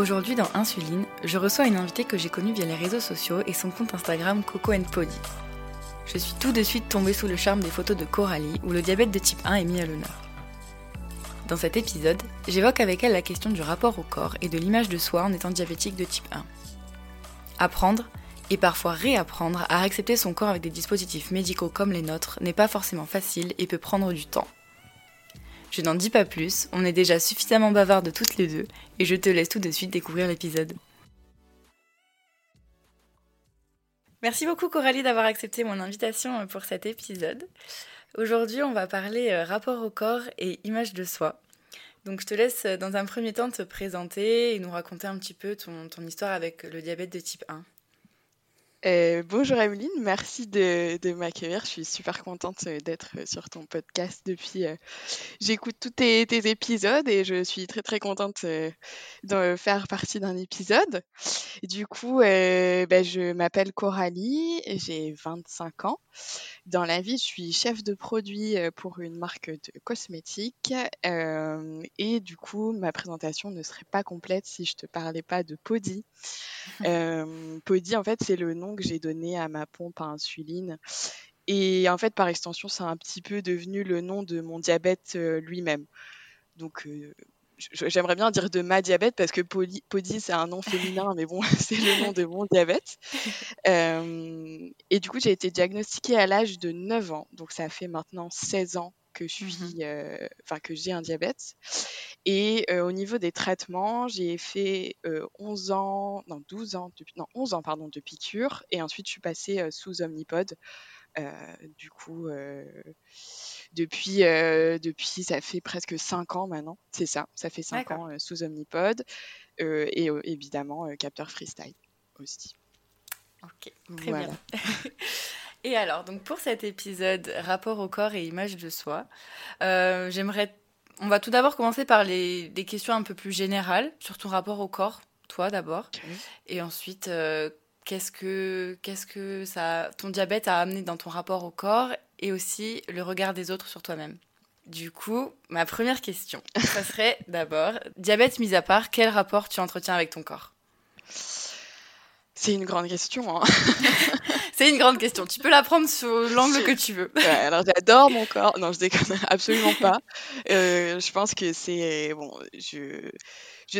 Aujourd'hui dans Insuline, je reçois une invitée que j'ai connue via les réseaux sociaux et son compte Instagram Coco & Pody. Je suis tout de suite tombée sous le charme des photos de Coralie où le diabète de type 1 est mis à l'honneur. Dans cet épisode, j'évoque avec elle la question du rapport au corps et de l'image de soi en étant diabétique de type 1. Apprendre, et parfois réapprendre, à accepter son corps avec des dispositifs médicaux comme les nôtres n'est pas forcément facile et peut prendre du temps. Je n'en dis pas plus, on est déjà suffisamment bavardes toutes les deux, et je te laisse tout de suite découvrir l'épisode. Merci beaucoup Coralie d'avoir accepté mon invitation pour cet épisode. Aujourd'hui, on va parler rapport au corps et image de soi. Donc je te laisse dans un premier temps te présenter et nous raconter un petit peu ton histoire avec le diabète de type 1. Bonjour Emeline, merci de m'accueillir, je suis super contente d'être sur ton podcast depuis, j'écoute tous tes épisodes et je suis très très contente de faire partie d'un épisode. Du coup, je m'appelle Coralie, j'ai 25 ans, dans la vie je suis chef de produit pour une marque de cosmétiques et du coup ma présentation ne serait pas complète si je te parlais pas de Pody. Pody en fait c'est le nom que j'ai donné à ma pompe à insuline et en fait par extension c'est un petit peu devenu le nom de mon diabète lui-même, donc j'aimerais bien dire de ma diabète parce que Pody c'est un nom féminin mais bon c'est le nom de mon diabète et du coup j'ai été diagnostiquée à l'âge de 9 ans, donc ça fait maintenant 16 ans que que j'ai un diabète. Et au niveau des traitements, j'ai fait 11 ans pardon, de piqûres. Et ensuite, je suis passée sous Omnipod. Depuis, ça fait presque 5 ans maintenant. C'est ça, ça fait 5 ans sous Omnipod. Et évidemment, capteur Freestyle aussi. Ok, très voilà. Bien. Et alors, donc pour cet épisode, rapport au corps et image de soi, on va tout d'abord commencer par des questions un peu plus générales sur ton rapport au corps, toi d'abord. Okay. Et ensuite, qu'est-ce que ça, ton diabète a amené dans ton rapport au corps et aussi le regard des autres sur toi-même. Du coup, ma première question, ça serait d'abord, diabète mis à part, quel rapport tu entretiens avec ton corps ? C'est une grande question, hein. C'est une grande question. Tu peux la prendre sous l'angle que tu veux. Ouais, alors, j'adore mon corps. Non, je déconne absolument pas. Je pense que c'est... Bon, je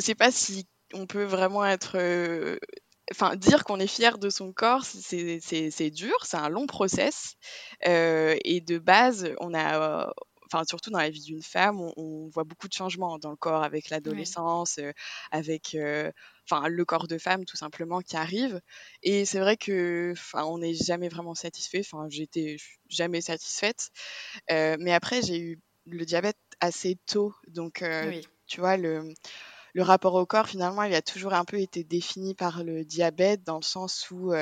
sais pas si on peut vraiment être... Enfin, dire qu'on est fier de son corps, c'est dur. C'est un long process. Et de base, on a... Enfin, surtout dans la vie d'une femme, on voit beaucoup de changements dans le corps avec l'adolescence, avec le corps de femme tout simplement qui arrive. Et c'est vrai que on n'est jamais vraiment satisfait. Enfin, j'étais jamais satisfaite. Mais après, j'ai eu le diabète assez tôt, donc tu vois le rapport au corps finalement, il a toujours un peu été défini par le diabète dans le sens où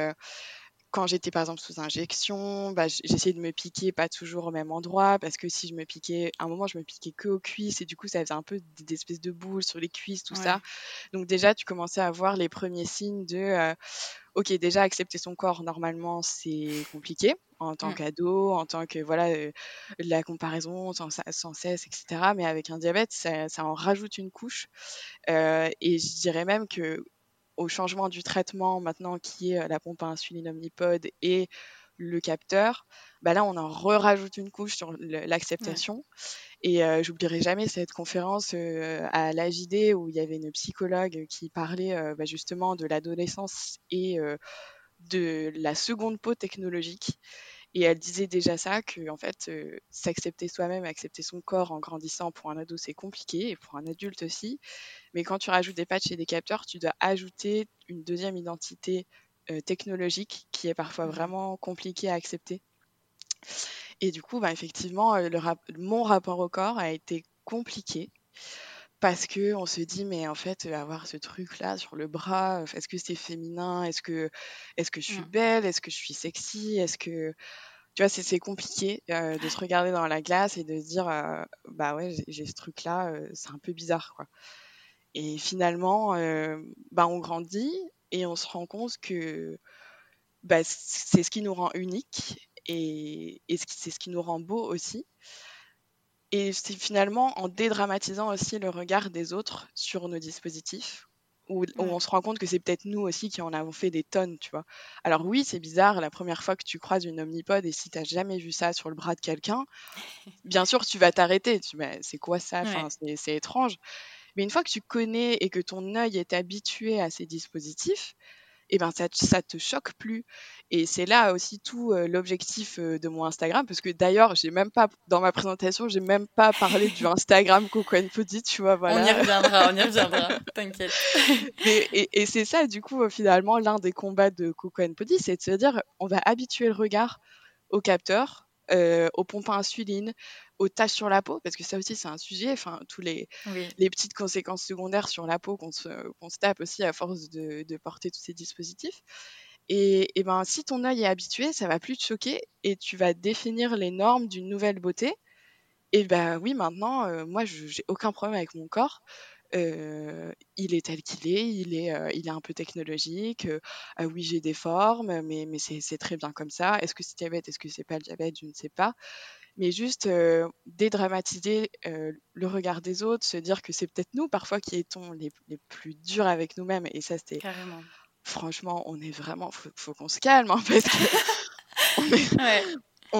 quand j'étais par exemple sous injection, j'essayais de me piquer pas toujours au même endroit parce que si je me piquais, à un moment je me piquais que aux cuisses et du coup ça faisait un peu des espèces de boules sur les cuisses, tout ça. Donc déjà tu commençais à voir les premiers signes de ok, déjà accepter son corps normalement c'est compliqué en tant qu'ado, en tant que la comparaison sans cesse, etc. Mais avec un diabète ça en rajoute une couche et je dirais même que au changement du traitement maintenant qui est la pompe à insuline Omnipod et le capteur, là on en rajoute une couche sur l'acceptation. Et j'oublierai jamais cette conférence à l'AJD où il y avait une psychologue qui parlait justement de l'adolescence et de la seconde peau technologique. Et elle disait déjà ça, que en fait, s'accepter soi-même, accepter son corps en grandissant, pour un ado, c'est compliqué, et pour un adulte aussi. Mais quand tu rajoutes des patchs et des capteurs, tu dois ajouter une deuxième identité technologique qui est parfois vraiment compliquée à accepter. Et du coup, effectivement, mon rapport au corps a été compliqué. Parce qu'on se dit, mais en fait, avoir ce truc-là sur le bras, est-ce que c'est féminin ? Est-ce que je suis belle ? Est-ce que je suis sexy ? Est-ce que... Tu vois, c'est compliqué de se regarder dans la glace et de se dire, j'ai ce truc-là, c'est un peu bizarre, quoi. Et finalement, on grandit et on se rend compte que c'est ce qui nous rend unique et c'est ce qui nous rend beau aussi. Et c'est finalement en dédramatisant aussi le regard des autres sur nos dispositifs où on se rend compte que c'est peut-être nous aussi qui en avons fait des tonnes, tu vois. Alors oui, c'est bizarre, la première fois que tu croises une omnipode et si t'as jamais vu ça sur le bras de quelqu'un, bien sûr, tu vas t'arrêter. Tu dis, bah, c'est quoi ça ? Enfin, c'est étrange. Mais une fois que tu connais et que ton œil est habitué à ces dispositifs, et eh ben ça te choque plus. Et c'est là aussi tout l'objectif de mon Instagram, parce que d'ailleurs, j'ai même pas dans ma présentation, j'ai même pas parlé du Instagram Coco & Pody, tu vois, voilà. On y reviendra, t'inquiète. Et c'est ça, du coup, finalement, l'un des combats de Coco & Pody, c'est de se dire, on va habituer le regard au capteur, aux pompes à insuline, aux taches sur la peau, parce que ça aussi c'est un sujet, enfin tous les petites conséquences secondaires sur la peau qu'on se tape aussi à force de porter tous ces dispositifs. Et ben si ton œil est habitué, ça va plus te choquer et tu vas définir les normes d'une nouvelle beauté. Et ben oui, maintenant moi j'ai aucun problème avec mon corps. Il est tel qu'il est, il est un peu technologique, oui j'ai des formes, mais c'est très bien comme ça. Est-ce que c'est diabète, est-ce que c'est pas le diabète, je ne sais pas. Mais juste dédramatiser le regard des autres, se dire que c'est peut-être nous parfois qui étions les plus durs avec nous-mêmes. Et ça c'était... Carrément. Franchement, on est vraiment... Faut qu'on se calme, hein, parce que...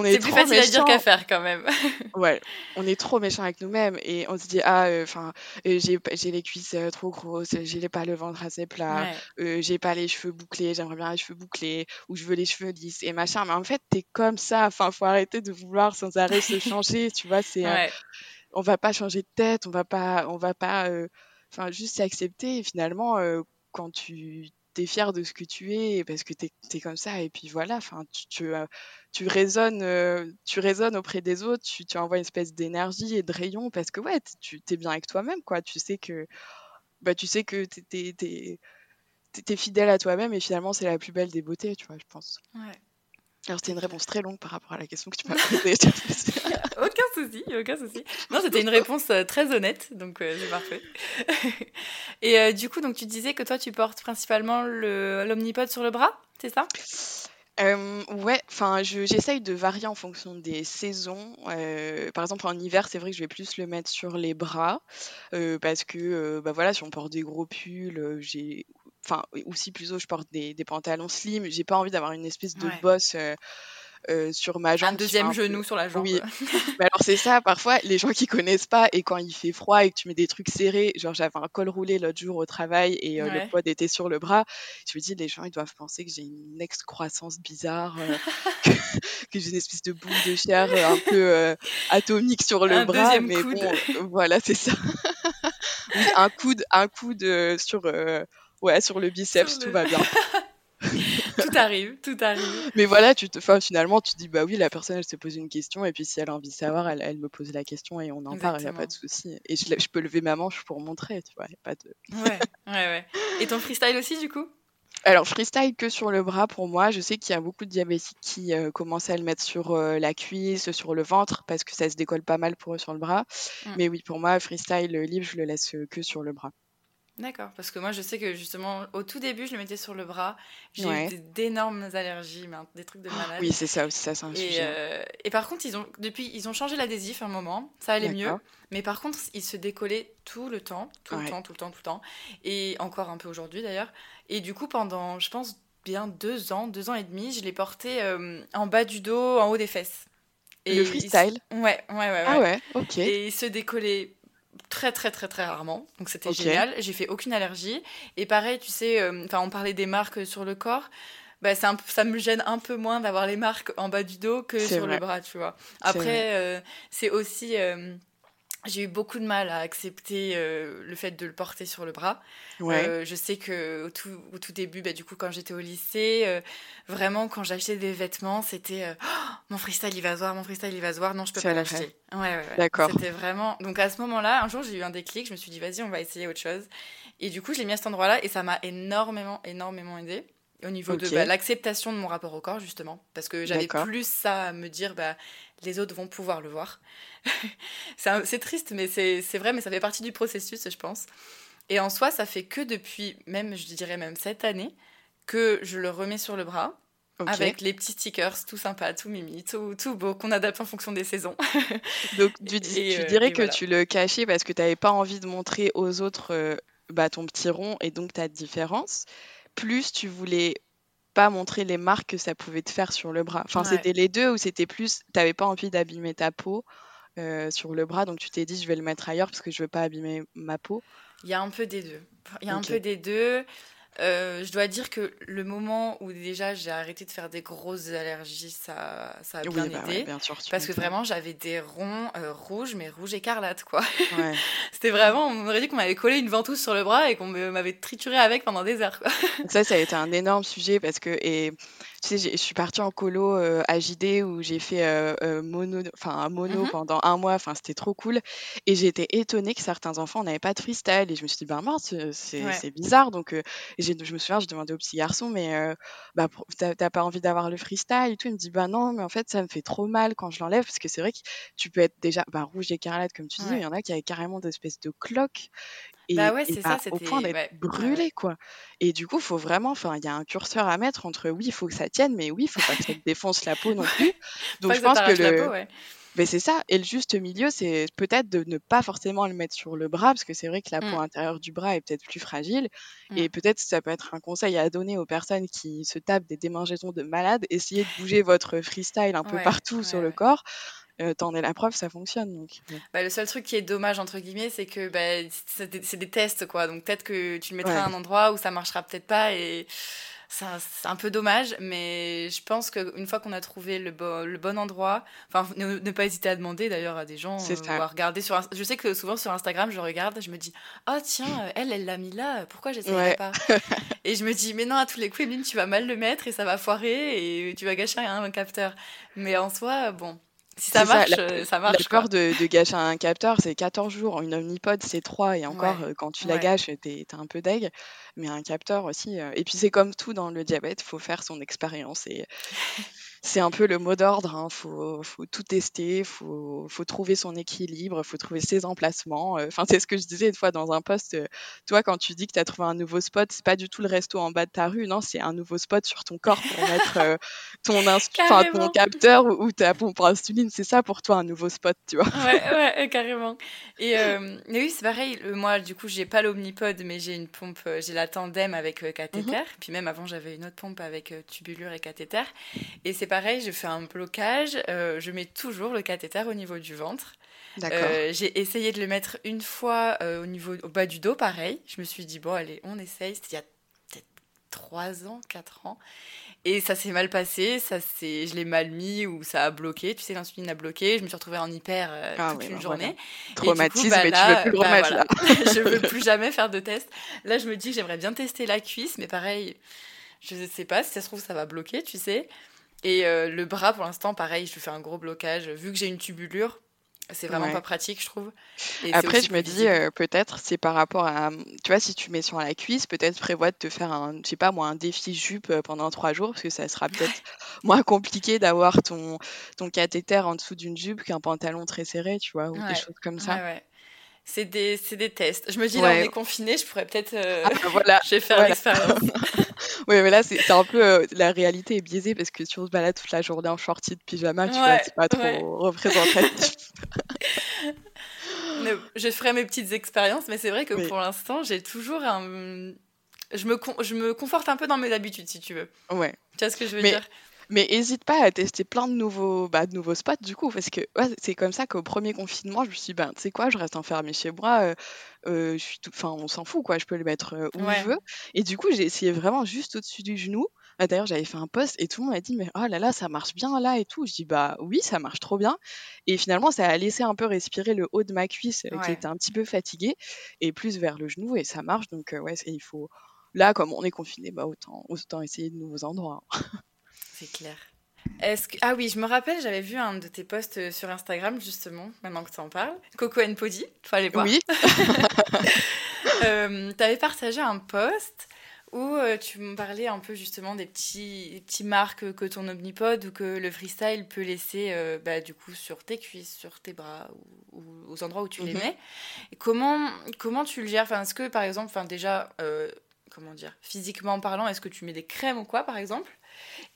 C'est plus facile méchant à dire qu'à faire quand même. Ouais, on est trop méchant avec nous-mêmes et on se dit j'ai les cuisses trop grosses, j'ai pas le ventre assez plat, j'ai pas les cheveux bouclés, j'aimerais bien les cheveux bouclés ou je veux les cheveux lisses et machin. Mais en fait t'es comme ça, enfin faut arrêter de vouloir sans arrêt se changer, tu vois. C'est on va pas changer de tête, on va pas, enfin juste s'accepter. Et finalement quand t'es fier de ce que tu es parce que t'es comme ça et puis voilà, enfin tu résonnes auprès des autres, tu envoies une espèce d'énergie et de rayon parce que tu t'es bien avec toi-même, quoi. Tu sais que t'es fidèle à toi-même et finalement c'est la plus belle des beautés, tu vois, je pense. Alors c'était une réponse très longue par rapport à la question que tu m'as posée. Aucun souci. Non, c'était une réponse très honnête, donc c'est parfait. Et du coup, donc tu disais que toi, tu portes principalement l'omnipod sur le bras, c'est ça ? Ouais, enfin, j'essaye de varier en fonction des saisons. Par exemple, en hiver, c'est vrai que je vais plus le mettre sur les bras, parce que, voilà, si on porte des gros pulls, aussi plutôt, je porte des pantalons slim. J'ai pas envie d'avoir une espèce de bosse. Sur ma jambe. Un deuxième genou sur la jambe. Oui. Mais alors, c'est ça, parfois, les gens qui connaissent pas, et quand il fait froid et que tu mets des trucs serrés, genre j'avais un col roulé l'autre jour au travail et le pod était sur le bras, je me dis, les gens, ils doivent penser que j'ai une excroissance bizarre, que j'ai une espèce de boule de chair un peu atomique sur le bras. Mais coude. Bon, voilà, c'est ça. Un coude sur le biceps, tout va bien. Tout arrive. Mais voilà, finalement, tu te dis, bah oui, la personne, elle se pose une question, et puis si elle a envie de savoir, elle me pose la question, et on en parle, il n'y a pas de souci. Et je peux lever ma manche pour montrer, tu vois, il n'y a pas de... ouais. Et ton freestyle aussi, du coup ? Alors, freestyle que sur le bras, pour moi, je sais qu'il y a beaucoup de diabétiques qui commencent à le mettre sur la cuisse, sur le ventre, parce que ça se décolle pas mal pour eux sur le bras. Mais oui, pour moi, freestyle libre, je le laisse que sur le bras. D'accord, parce que moi je sais que justement au tout début je le mettais sur le bras, j'ai eu d'énormes allergies, des trucs de malade. Oui, c'est ça, c'est un sujet. Et par contre, ils ont changé l'adhésif un moment, ça allait mieux, mais par contre il se décollait tout le temps, et encore un peu aujourd'hui d'ailleurs. Et du coup pendant, je pense bien 2 ans et demi, je l'ai porté en bas du dos, en haut des fesses. Et le freestyle. Ouais. Ah ouais, ok. Et il se décollait très très très très rarement, donc c'était génial, j'ai fait aucune allergie. Et pareil, tu sais, on parlait des marques sur le corps, bah, ça me gêne un peu moins d'avoir les marques en bas du dos que sur le bras, tu vois. Après c'est aussi j'ai eu beaucoup de mal à accepter le fait de le porter sur le bras. Je sais qu'au tout début, bah, du coup, quand j'étais au lycée, vraiment, quand j'achetais des vêtements, c'était mon freestyle, il va se voir. Non, je peux pas l'acheter. Ouais. D'accord. C'était vraiment... Donc, à ce moment-là, un jour, j'ai eu un déclic. Je me suis dit, vas-y, on va essayer autre chose. Et du coup, je l'ai mis à cet endroit-là et ça m'a énormément aidée. Au niveau de l'acceptation de mon rapport au corps, justement. Parce que j'avais plus ça à me dire, bah, les autres vont pouvoir le voir. C'est triste, mais c'est vrai, mais ça fait partie du processus, je pense. Et en soi, ça fait que depuis, je dirais même cette année, que je le remets sur le bras, avec les petits stickers, tout sympa, tout mimi, tout beau, qu'on adapte en fonction des saisons. Donc, tu dirais que tu le cachais parce que tu n'avais pas envie de montrer aux autres... bah, ton petit rond et donc ta différence, plus tu voulais pas montrer les marques que ça pouvait te faire sur le bras. Enfin, c'était les deux, où c'était plus, t'avais pas envie d'abîmer ta peau sur le bras, donc tu t'es dit je vais le mettre ailleurs parce que je veux pas abîmer ma peau. Il y a un peu des deux. Je dois dire que le moment où déjà j'ai arrêté de faire des grosses allergies, ça a bien aidé. Ouais, bien sûr, parce que vraiment, j'avais des ronds rouges, mais rouges écarlates, quoi. Ouais. C'était vraiment, on m'aurait dit qu'on m'avait collé une ventouse sur le bras et qu'on m'avait trituré avec pendant des heures, quoi. Ça a été un énorme sujet parce que, tu sais, je suis partie en colo à JD où j'ai fait un mono pendant un mois. Enfin, c'était trop cool. Et j'étais étonnée que certains enfants n'avaient pas de freestyle. Et je me suis dit, ben mince, c'est bizarre. Donc, je me souviens, je demandais au petit garçon, mais t'as pas envie d'avoir le freestyle et tout. Il me dit, bah non, mais en fait, ça me fait trop mal quand je l'enlève. Parce que c'est vrai que tu peux être déjà rouge écarlate, comme tu dis. Il y en a qui avaient carrément des espèces de cloques. Au point d'être brûlé, quoi. Et du coup, faut vraiment, il y a un curseur à mettre entre oui, il faut que ça tienne, mais oui, il faut pas que ça te défonce la peau non plus. Donc je pense que mais c'est ça. Et le juste milieu, c'est peut-être de ne pas forcément le mettre sur le bras, parce que c'est vrai que la peau intérieure du bras est peut-être plus fragile. Et peut-être ça peut être un conseil à donner aux personnes qui se tapent des démangeaisons de malades. Essayez de bouger votre freestyle un peu partout sur le corps. T'en es la preuve, ça fonctionne. Donc. Bah, le seul truc qui est dommage, entre guillemets, c'est que c'est des tests, quoi. Donc peut-être que tu le mettras à un endroit où ça marchera peut-être pas et... C'est un peu dommage, mais je pense qu'une fois qu'on a trouvé le bon endroit, ne pas hésiter à demander d'ailleurs à des gens, ou à regarder je sais que souvent sur Instagram, je regarde, je me dis « Ah tiens, elle l'a mis là, pourquoi j'essayerais pas ?» Et je me dis « Mais non, à tous les coups, Emeline, tu vas mal le mettre et ça va foirer et tu vas gâcher un capteur. » Mais en soi, bon... Si ça marche, ça marche. La peur de gâcher un capteur, c'est 14 jours. Une Omnipod, c'est 3. Et encore, quand tu la gâches, t'es un peu deg. Mais un capteur aussi. Et puis, c'est comme tout dans le diabète, il faut faire son expérience. Et c'est un peu le mot d'ordre. Il faut tout tester. Il faut trouver son équilibre. Il faut trouver ses emplacements. Enfin, c'est ce que je disais une fois dans un post. Toi, quand tu dis que tu as trouvé un nouveau spot, c'est pas du tout le resto en bas de ta rue. Non, c'est un nouveau spot sur ton corps pour mettre ton capteur ou ta pompe à insuline. C'est ça pour toi un nouveau spot, tu vois. Ouais, carrément. Et oui, c'est pareil. Moi, du coup, j'ai pas l'Omnipod, mais j'ai une pompe, j'ai la Tandem avec cathéter. Puis même avant, j'avais une autre pompe avec tubulure et cathéter. Et c'est pareil, je fais un blocage. Je mets toujours le cathéter au niveau du ventre. D'accord. J'ai essayé de le mettre une fois au bas du dos, pareil. Je me suis dit, bon, allez, on essaye. C'était il y a peut-être 3 ans, 4 ans. Et ça s'est mal passé, je l'ai mal mis ou ça a bloqué. Tu sais, l'insuline a bloqué. Je me suis retrouvée en hyper une journée. Voilà. Traumatisme, et du coup, tu veux plus le remettre là. Je veux plus jamais faire de test. Là, je me dis que j'aimerais bien tester la cuisse, mais pareil, je ne sais pas si ça se trouve ça va bloquer, tu sais. Et le bras, pour l'instant, pareil, je fais un gros blocage. Vu que j'ai une tubulure, c'est vraiment pas pratique, je trouve. Et après, je me dis, peut-être, c'est par rapport à... Tu vois, si tu mets sur la cuisse, peut-être prévois de te faire un défi jupe pendant 3 jours, parce que ça sera peut-être moins compliqué d'avoir ton cathéter en dessous d'une jupe qu'un pantalon très serré, tu vois, ou des choses comme ça. Ouais. C'est des tests. Je me dis, là, on est confinés, je pourrais peut-être... Je vais faire l'expérience. Oui, mais là, c'est un peu... la réalité est biaisée, parce que si on se balade toute la journée en shorty de pyjama, tu vois, c'est pas trop représentatif. Je ferai mes petites expériences, mais c'est vrai que pour l'instant, j'ai toujours un... Je me conforte un peu dans mes habitudes, si tu veux. Ouais. Tu vois ce que je veux dire ? Mais hésite pas à tester plein de nouveaux spots, du coup, parce que c'est comme ça qu'au premier confinement, je me suis dit, tu sais quoi, je reste enfermée chez moi, on s'en fout, quoi, je peux le mettre où je veux. Et du coup, j'ai essayé vraiment juste au-dessus du genou. D'ailleurs, j'avais fait un post et tout le monde m'a dit, mais oh là là, ça marche bien là et tout. Je dis, oui, ça marche trop bien. Et finalement, ça a laissé un peu respirer le haut de ma cuisse qui était un petit peu fatiguée et plus vers le genou et ça marche. Donc, il faut. Là, comme on est confiné, autant essayer de nouveaux endroits. C'est clair. Ah oui, je me rappelle, j'avais vu un de tes posts sur Instagram, justement, maintenant que tu en parles. Coco & Pody, il faut aller voir. Oui. Tu avais partagé un post où tu me parlais un peu, justement, des petits marques que ton Omnipod ou que le freestyle peut laisser, du coup, sur tes cuisses, sur tes bras ou aux endroits où tu les mets. Et comment tu le gères ? Est-ce que, par exemple, déjà, physiquement parlant, est-ce que tu mets des crèmes ou quoi, par exemple ?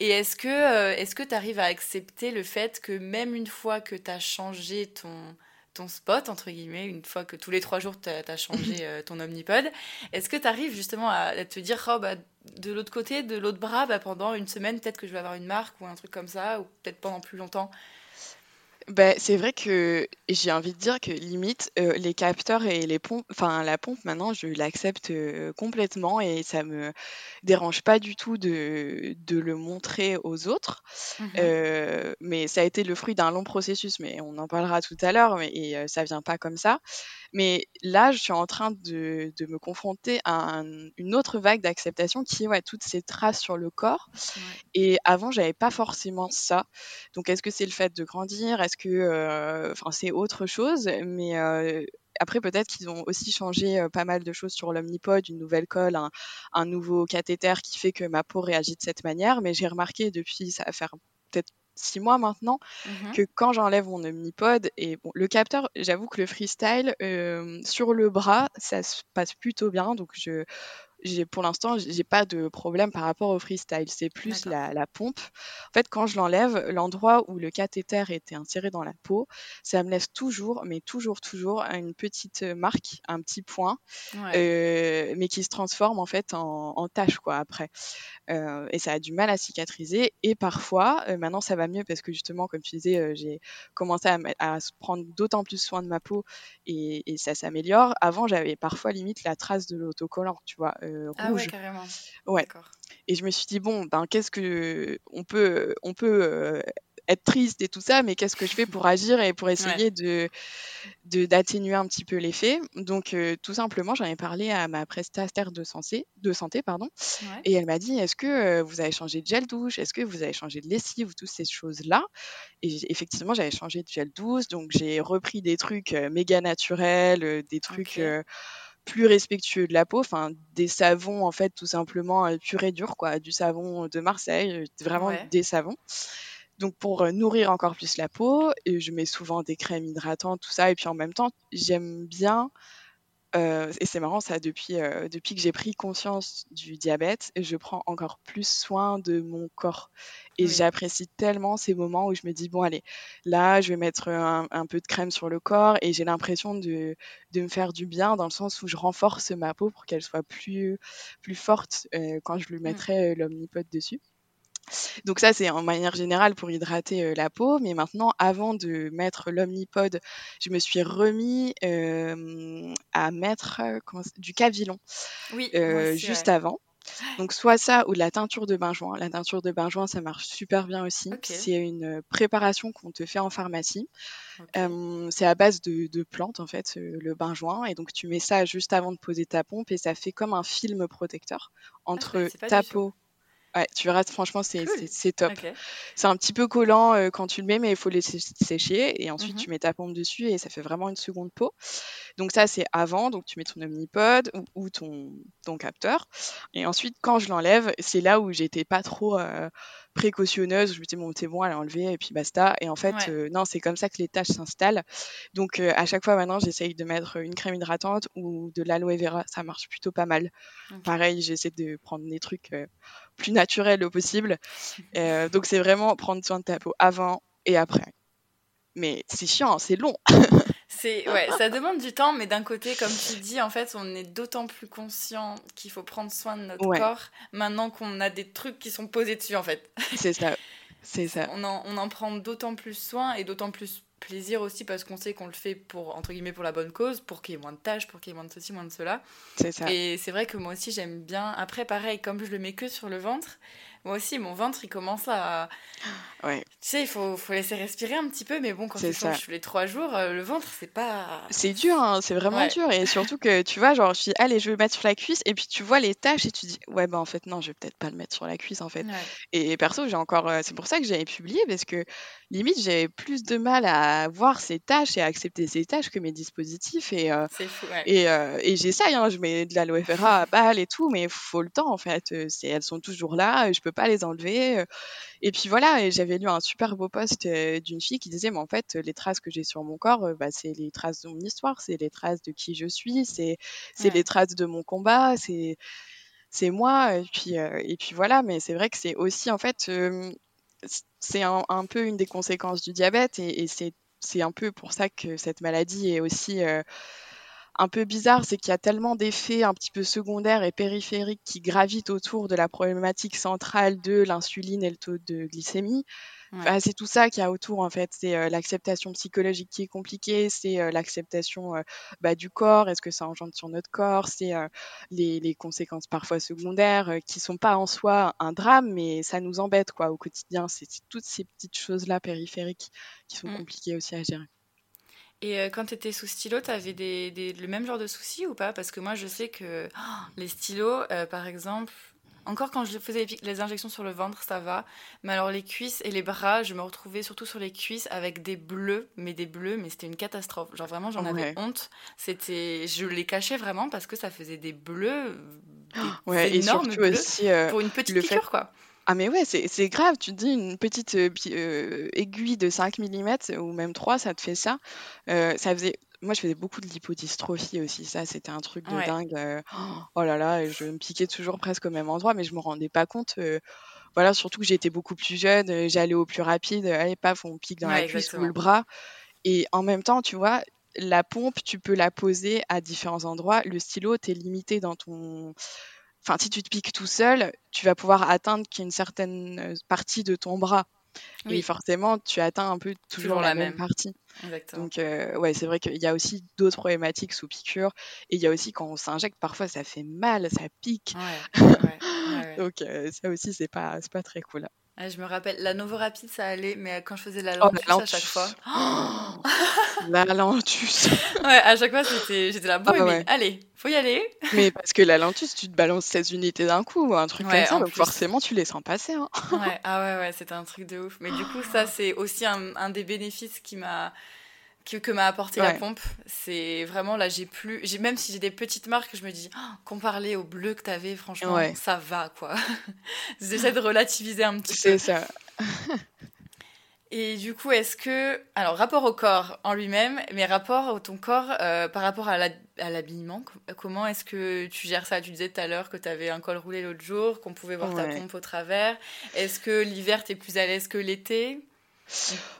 Et est-ce que tu arrives à accepter le fait que même une fois que tu as changé ton, ton spot, entre guillemets, une fois que tous les 3 jours, tu as changé ton Omnipod, est-ce que tu arrives justement à te dire, oh, bah, de l'autre côté, de l'autre bras, bah, pendant une semaine, peut-être que je vais avoir une marque ou un truc comme ça, ou peut-être pendant plus longtemps? Bah, c'est vrai que j'ai envie de dire que limite, les capteurs et les pompes, enfin la pompe maintenant, je l'accepte complètement et ça me dérange pas du tout de le montrer aux autres. Mais ça a été le fruit d'un long processus, mais on en parlera tout à l'heure, et ça vient pas comme ça. Mais là, je suis en train de me confronter à une autre vague d'acceptation qui est toutes ces traces sur le corps. Ouais. Et avant, j'avais pas forcément ça. Donc, est-ce que c'est le fait de grandir? Est-ce que c'est autre chose? Mais après, peut-être qu'ils ont aussi changé pas mal de choses sur l'Omnipod, une nouvelle colle, un nouveau cathéter qui fait que ma peau réagit de cette manière. Mais j'ai remarqué depuis, ça va faire peut-être 6 mois maintenant, que quand j'enlève mon Omnipod, et bon, le capteur, j'avoue que le freestyle, sur le bras, ça se passe plutôt bien, donc pour l'instant, j'ai pas de problème par rapport au freestyle, c'est plus la pompe. En fait, quand je l'enlève, l'endroit où le cathéter était inséré dans la peau, ça me laisse toujours, mais toujours, une petite marque, un petit point, mais qui se transforme en fait en tache, après. Et ça a du mal à cicatriser. Et parfois, maintenant, ça va mieux parce que justement, comme tu disais, j'ai commencé à prendre d'autant plus soin de ma peau et ça s'améliore. Avant, j'avais parfois limite la trace de l'autocollant, tu vois. Rouge. Carrément. Ouais. D'accord. Et je me suis dit, bon, qu'est-ce que on peut être triste et tout ça, mais qu'est-ce que je fais pour agir et pour essayer d'atténuer un petit peu l'effet? Donc, tout simplement, j'en ai parlé à ma prestataire de santé, et elle m'a dit, est-ce que vous avez changé de gel douche? Est-ce que vous avez changé de lessive ou toutes ces choses-là? Et effectivement, j'avais changé de gel douche, donc j'ai repris des trucs méga naturels, des trucs... plus respectueux de la peau, des savons en fait tout simplement pur et dur du savon de Marseille, vraiment des savons. Donc pour nourrir encore plus la peau, et je mets souvent des crèmes hydratantes, tout ça, et puis en même temps j'aime bien, et c'est marrant ça, depuis que j'ai pris conscience du diabète, je prends encore plus soin de mon corps. Et j'apprécie tellement ces moments où je me dis, bon allez, là je vais mettre un peu de crème sur le corps et j'ai l'impression de me faire du bien, dans le sens où je renforce ma peau pour qu'elle soit plus forte quand je lui mettrai l'Omnipod dessus. Donc ça, c'est en manière générale pour hydrater la peau. Mais maintenant, avant de mettre l'Omnipod, je me suis remis à mettre du Cavilon juste avant. Donc soit ça ou de la teinture de benjoin. La teinture de benjoin, ça marche super bien aussi. C'est une préparation qu'on te fait en pharmacie. C'est à base de plantes en fait, le benjoin. Et donc tu mets ça juste avant de poser ta pompe et ça fait comme un film protecteur entre ta peau. Ouais, tu verras, franchement, c'est top. C'est un petit peu collant quand tu le mets, mais il faut le laisser sécher. Et ensuite, tu mets ta pompe dessus et ça fait vraiment une seconde peau. Donc ça, c'est avant. Donc tu mets ton Omnipod ou ton capteur. Et ensuite, quand je l'enlève, c'est là où j'étais pas trop précautionneuse. Je me disais, bon, c'est bon, elle a enlevé et puis basta. Et en fait, non, c'est comme ça que les taches s'installent. Donc à chaque fois, maintenant, j'essaye de mettre une crème hydratante ou de l'aloe vera. Ça marche plutôt pas mal. Pareil, j'essaie de prendre des trucs... plus naturel au possible. Donc, c'est vraiment prendre soin de ta peau avant et après. Mais c'est chiant, c'est long. Ça demande du temps, mais d'un côté, comme tu dis, en fait, on est d'autant plus conscient qu'il faut prendre soin de notre corps maintenant qu'on a des trucs qui sont posés dessus, en fait. C'est ça. On en prend d'autant plus soin et d'autant plus plaisir aussi parce qu'on sait qu'on le fait pour, entre guillemets, pour la bonne cause, pour qu'il y ait moins de tâches, pour qu'il y ait moins de ceci, moins de cela. C'est ça. Et c'est vrai que moi aussi j'aime bien, après pareil, comme je le mets que sur le ventre, moi aussi mon ventre il commence à tu sais, il faut laisser respirer un petit peu, mais bon, quand tu changes les 3 jours, le ventre c'est dur, hein, c'est vraiment dur. Et surtout que tu vois, genre je dis allez, je vais le mettre sur la cuisse, et puis tu vois les tâches et tu dis en fait non, je vais peut-être pas le mettre sur la cuisse en fait. Et perso, j'ai encore, c'est pour ça que j'avais publié, parce que limite j'avais plus de mal à voir ces tâches et à accepter ces tâches que mes dispositifs. Et c'est fou, et j'essaye, je mets de l'aloe vera à balle et tout, mais faut le temps en fait. Elles sont toujours là, je peux pas les enlever. Et puis voilà, et j'avais lu un super beau post d'une fille qui disait, mais en fait les traces que j'ai sur mon corps, c'est les traces de mon histoire, c'est les traces de qui je suis, c'est les traces de mon combat, c'est moi. Et puis voilà. Mais c'est vrai que c'est aussi en fait c'est un peu une des conséquences du diabète, et c'est c'est un peu pour ça que cette maladie est aussi un peu bizarre, c'est qu'il y a tellement d'effets un petit peu secondaires et périphériques qui gravitent autour de la problématique centrale de l'insuline et le taux de glycémie. Ouais. Enfin, c'est tout ça qu'il y a autour, en fait. C'est l'acceptation psychologique qui est compliquée, c'est l'acceptation du corps, est-ce que ça engendre sur notre corps, c'est les conséquences parfois secondaires qui ne sont pas en soi un drame, mais ça nous embête quoi, au quotidien. C'est toutes ces petites choses-là périphériques qui sont compliquées aussi à gérer. Et quand tu étais sous stylo, tu avais le même genre de soucis ou pas ? Parce que moi, je sais que les stylos, par exemple, encore quand je faisais les injections sur le ventre, ça va. Mais alors les cuisses et les bras, je me retrouvais surtout sur les cuisses avec des bleus, mais c'était une catastrophe. Genre vraiment, j'en avais honte. Je les cachais vraiment parce que ça faisait des bleus, des énormes bleus aussi, pour une petite piqûre, quoi. Ah mais ouais, c'est grave, tu te dis une petite aiguille de 5 mm ou même 3, ça te fait ça. Moi, je faisais beaucoup de lipodystrophie aussi, ça, c'était un truc de dingue. Oh là là, je me piquais toujours presque au même endroit, mais je ne me rendais pas compte. Voilà, surtout que j'étais beaucoup plus jeune, j'allais au plus rapide, allez, paf, on pique dans la cuisse ou le bras. Et en même temps, tu vois, la pompe, tu peux la poser à différents endroits. Le stylo, tu es limité dans ton... Enfin, si tu te piques tout seul, tu vas pouvoir atteindre qu'une certaine partie de ton bras. Oui. Et forcément, tu atteins un peu toujours la même partie. Exactement. Donc, c'est vrai qu'il y a aussi d'autres problématiques sous piqûre. Et il y a aussi quand on s'injecte, parfois ça fait mal, ça pique. Ouais. Donc, ça aussi, c'est pas très cool. Ah, je me rappelle, la Novorapid, ça allait, mais quand je faisais la lentus à chaque fois. La lentus. À chaque fois, j'étais là, allez, faut y aller. Mais parce que la lentus, tu te balances 16 unités d'un coup, ou un truc comme ça, donc forcément, tu les sens passer. Hein. C'était un truc de ouf. Mais du coup, ça, c'est aussi un des bénéfices que m'a apporté la pompe. C'est vraiment, là, même si j'ai des petites marques, je me dis, comparé au bleu que t'avais, franchement, ça va, quoi. J'essaie de relativiser un petit peu. C'est ça. Et du coup, alors, rapport au corps en lui-même, mais rapport à ton corps par rapport à l'habillement, comment est-ce que tu gères ça ? Tu disais tout à l'heure que t'avais un col roulé l'autre jour, qu'on pouvait voir ta pompe au travers. Est-ce que l'hiver, t'es plus à l'aise que l'été ?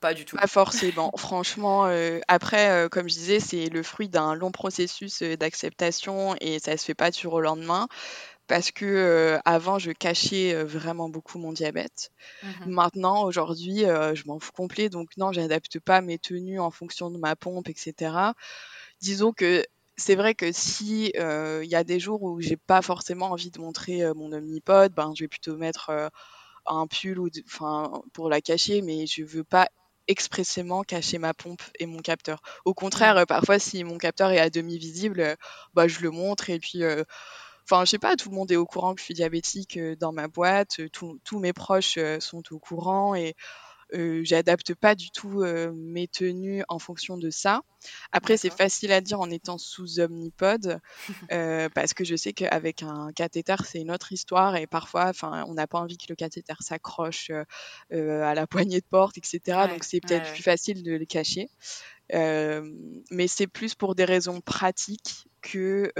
Pas du tout. Pas forcément. Franchement, après, comme je disais, c'est le fruit d'un long processus d'acceptation et ça se fait pas du jour au lendemain. Parce que avant, je cachais vraiment beaucoup mon diabète. Mm-hmm. Maintenant, aujourd'hui, je m'en fous complet. Donc non, j'adapte pas mes tenues en fonction de ma pompe, etc. Disons que c'est vrai que si y a des jours où j'ai pas forcément envie de montrer mon Omnipod, je vais plutôt mettre un pull pour la cacher, mais je veux pas expressément cacher ma pompe et mon capteur. Au contraire, parfois, si mon capteur est à demi visible, je le montre et puis, je sais pas, tout le monde est au courant que je suis diabétique dans ma boîte, tous mes proches sont au courant et j'adapte pas du tout mes tenues en fonction de ça. Après, c'est facile à dire en étant sous Omnipod, parce que je sais qu'avec un cathéter, c'est une autre histoire et parfois, on n'a pas envie que le cathéter s'accroche à la poignée de porte, etc. Donc, c'est peut-être plus facile de le cacher. Mais c'est plus pour des raisons pratiques que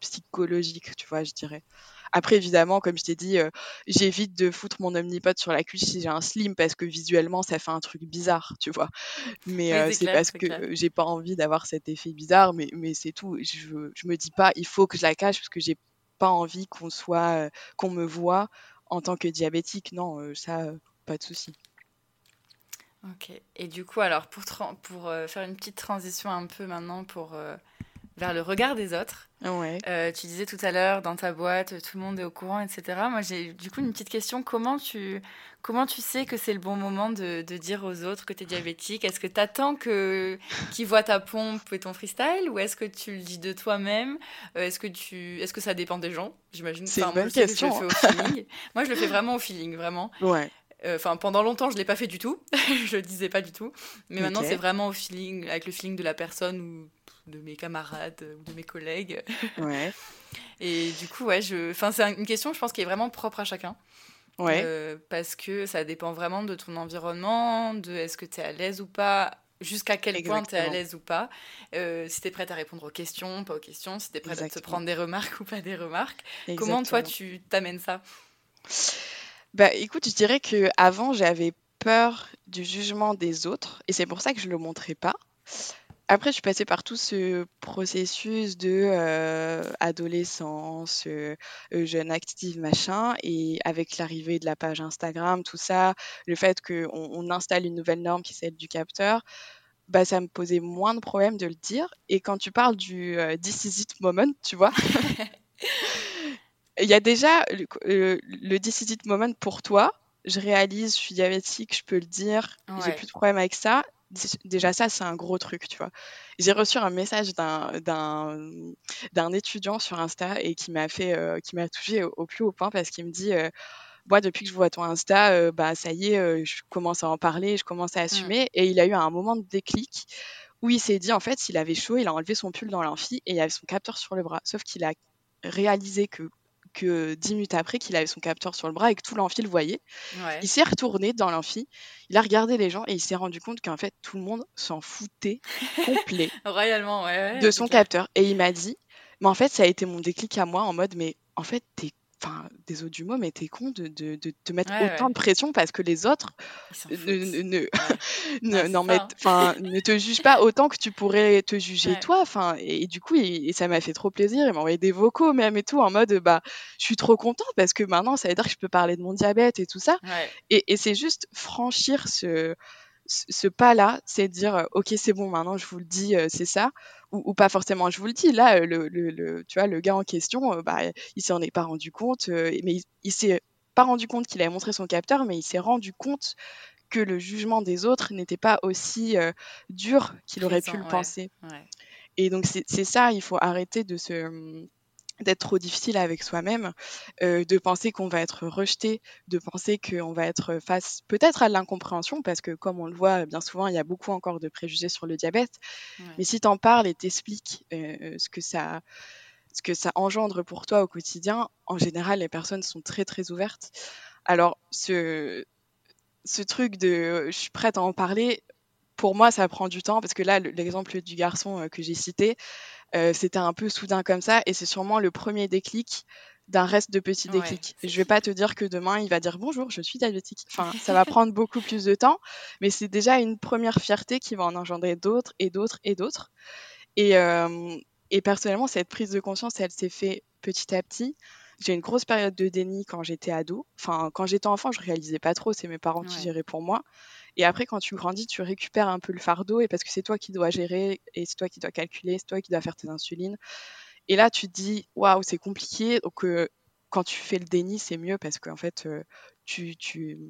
psychologiques, tu vois, je dirais. Après, évidemment, comme je t'ai dit, j'évite de foutre mon Omnipod sur la cuisse si j'ai un slim parce que visuellement, ça fait un truc bizarre, tu vois. Mais c'est parce que j'ai pas envie d'avoir cet effet bizarre, mais c'est tout. Je me dis pas, il faut que je la cache parce que j'ai pas envie qu'on me voit en tant que diabétique. Non, pas de souci. Ok. Et du coup, alors, pour faire une petite transition un peu maintenant vers le regard des autres. Tu disais tout à l'heure, dans ta boîte, tout le monde est au courant, etc. Moi, j'ai du coup une petite question. Comment tu sais que c'est le bon moment de dire aux autres que tu es diabétique ? Est-ce que tu attends qu'ils voient ta pompe et ton freestyle ? Ou est-ce que tu le dis de toi-même ? Est-ce que ça dépend des gens ? J'imagine. C'est une bonne question. Je le fais au feeling. Moi, je le fais vraiment au feeling, vraiment. Ouais. Pendant longtemps, je ne l'ai pas fait du tout. Je ne le disais pas du tout. Mais maintenant, c'est vraiment au feeling, avec le feeling de la personne ou de mes camarades ou de mes collègues. Ouais. Et du coup, c'est une question, je pense, qui est vraiment propre à chacun. Ouais. Parce que ça dépend vraiment de ton environnement, de est-ce que tu es à l'aise ou pas, jusqu'à quel point tu es à l'aise ou pas, si tu es prête à répondre aux questions, pas aux questions, si tu es prête à te prendre des remarques ou pas des remarques. Comment, toi, tu t'amènes ça ? Écoute, je dirais qu'avant, j'avais peur du jugement des autres, et c'est pour ça que je le montrais pas. Après, je suis passée par tout ce processus de adolescence, jeune active, machin, et avec l'arrivée de la page Instagram, tout ça, le fait qu'on installe une nouvelle norme qui est celle du capteur, bah, ça me posait moins de problèmes de le dire. Et quand tu parles du « this is it moment », tu vois, il y a déjà le « this is it moment » pour toi. Je réalise, je suis diabétique, je peux le dire, ouais. J'ai plus de problème avec ça. Déjà ça, c'est un gros truc, tu vois. J'ai reçu un message d'un étudiant sur Insta et qui m'a touchée au plus haut point parce qu'il me dit moi, depuis que je vois ton Insta, bah ça y est, je commence à en parler, je commence à assumer. Et il a eu un moment de déclic où il s'est dit, en fait, il avait chaud, il a enlevé son pull dans l'amphi et il avait son capteur sur le bras. Sauf qu'il a réalisé que 10 minutes après qu'il avait son capteur sur le bras et que tout l'amphi le voyait, ouais. Il s'est retourné dans l'amphi, il a regardé les gens et il s'est rendu compte qu'en fait tout le monde s'en foutait complet royalement, ouais, de son capteur. Et il m'a dit, mais en fait ça a été mon déclic à moi, en mode, mais en fait t'es, enfin désolé du mot, mais t'es con de te mettre autant de pression parce que les autres ne te jugent pas autant que tu pourrais te juger toi. Enfin, et du coup, ça m'a fait trop plaisir. Il m'a envoyé des vocaux même et tout, en mode, bah, je suis trop contente parce que maintenant, ça veut dire que je peux parler de mon diabète et tout ça. Ouais. Et c'est juste franchir ce pas-là, c'est dire ok, c'est bon, maintenant je vous le dis, c'est ça, ou pas forcément je vous le dis. Là, le tu vois, le gars en question, bah, il s'en est pas rendu compte, mais il s'est pas rendu compte qu'il avait montré son capteur, mais il s'est rendu compte que le jugement des autres n'était pas aussi dur qu'il aurait pu le penser. Ouais. Et donc c'est ça, il faut arrêter de d'être trop difficile avec soi-même, de penser qu'on va être rejeté, de penser qu'on va être face peut-être à de l'incompréhension, parce que comme on le voit bien souvent, il y a beaucoup encore de préjugés sur le diabète. Ouais. Mais si t'en parles et t'expliques ce que ça engendre pour toi au quotidien, en général, les personnes sont très très ouvertes. Alors, ce truc de « je suis prête à en parler », pour moi, ça prend du temps, parce que là, l'exemple du garçon que j'ai cité, c'était un peu soudain comme ça, et c'est sûrement le premier déclic d'un reste de petits déclics. Je vais pas te dire que demain, il va dire « bonjour, je suis diabétique ». Enfin, ça va prendre beaucoup plus de temps, mais c'est déjà une première fierté qui va en engendrer d'autres et d'autres et d'autres. Et personnellement, cette prise de conscience, elle s'est faite petit à petit. J'ai une grosse période de déni quand j'étais ado. Enfin, quand j'étais enfant, je réalisais pas trop, c'est mes parents qui géraient pour moi. Et après, quand tu grandis, tu récupères un peu le fardeau, et parce que c'est toi qui dois gérer, et c'est toi qui dois calculer, c'est toi qui dois faire tes insulines. Et là, tu te dis, waouh, c'est compliqué. Donc, quand tu fais le déni, c'est mieux parce qu'en fait, tu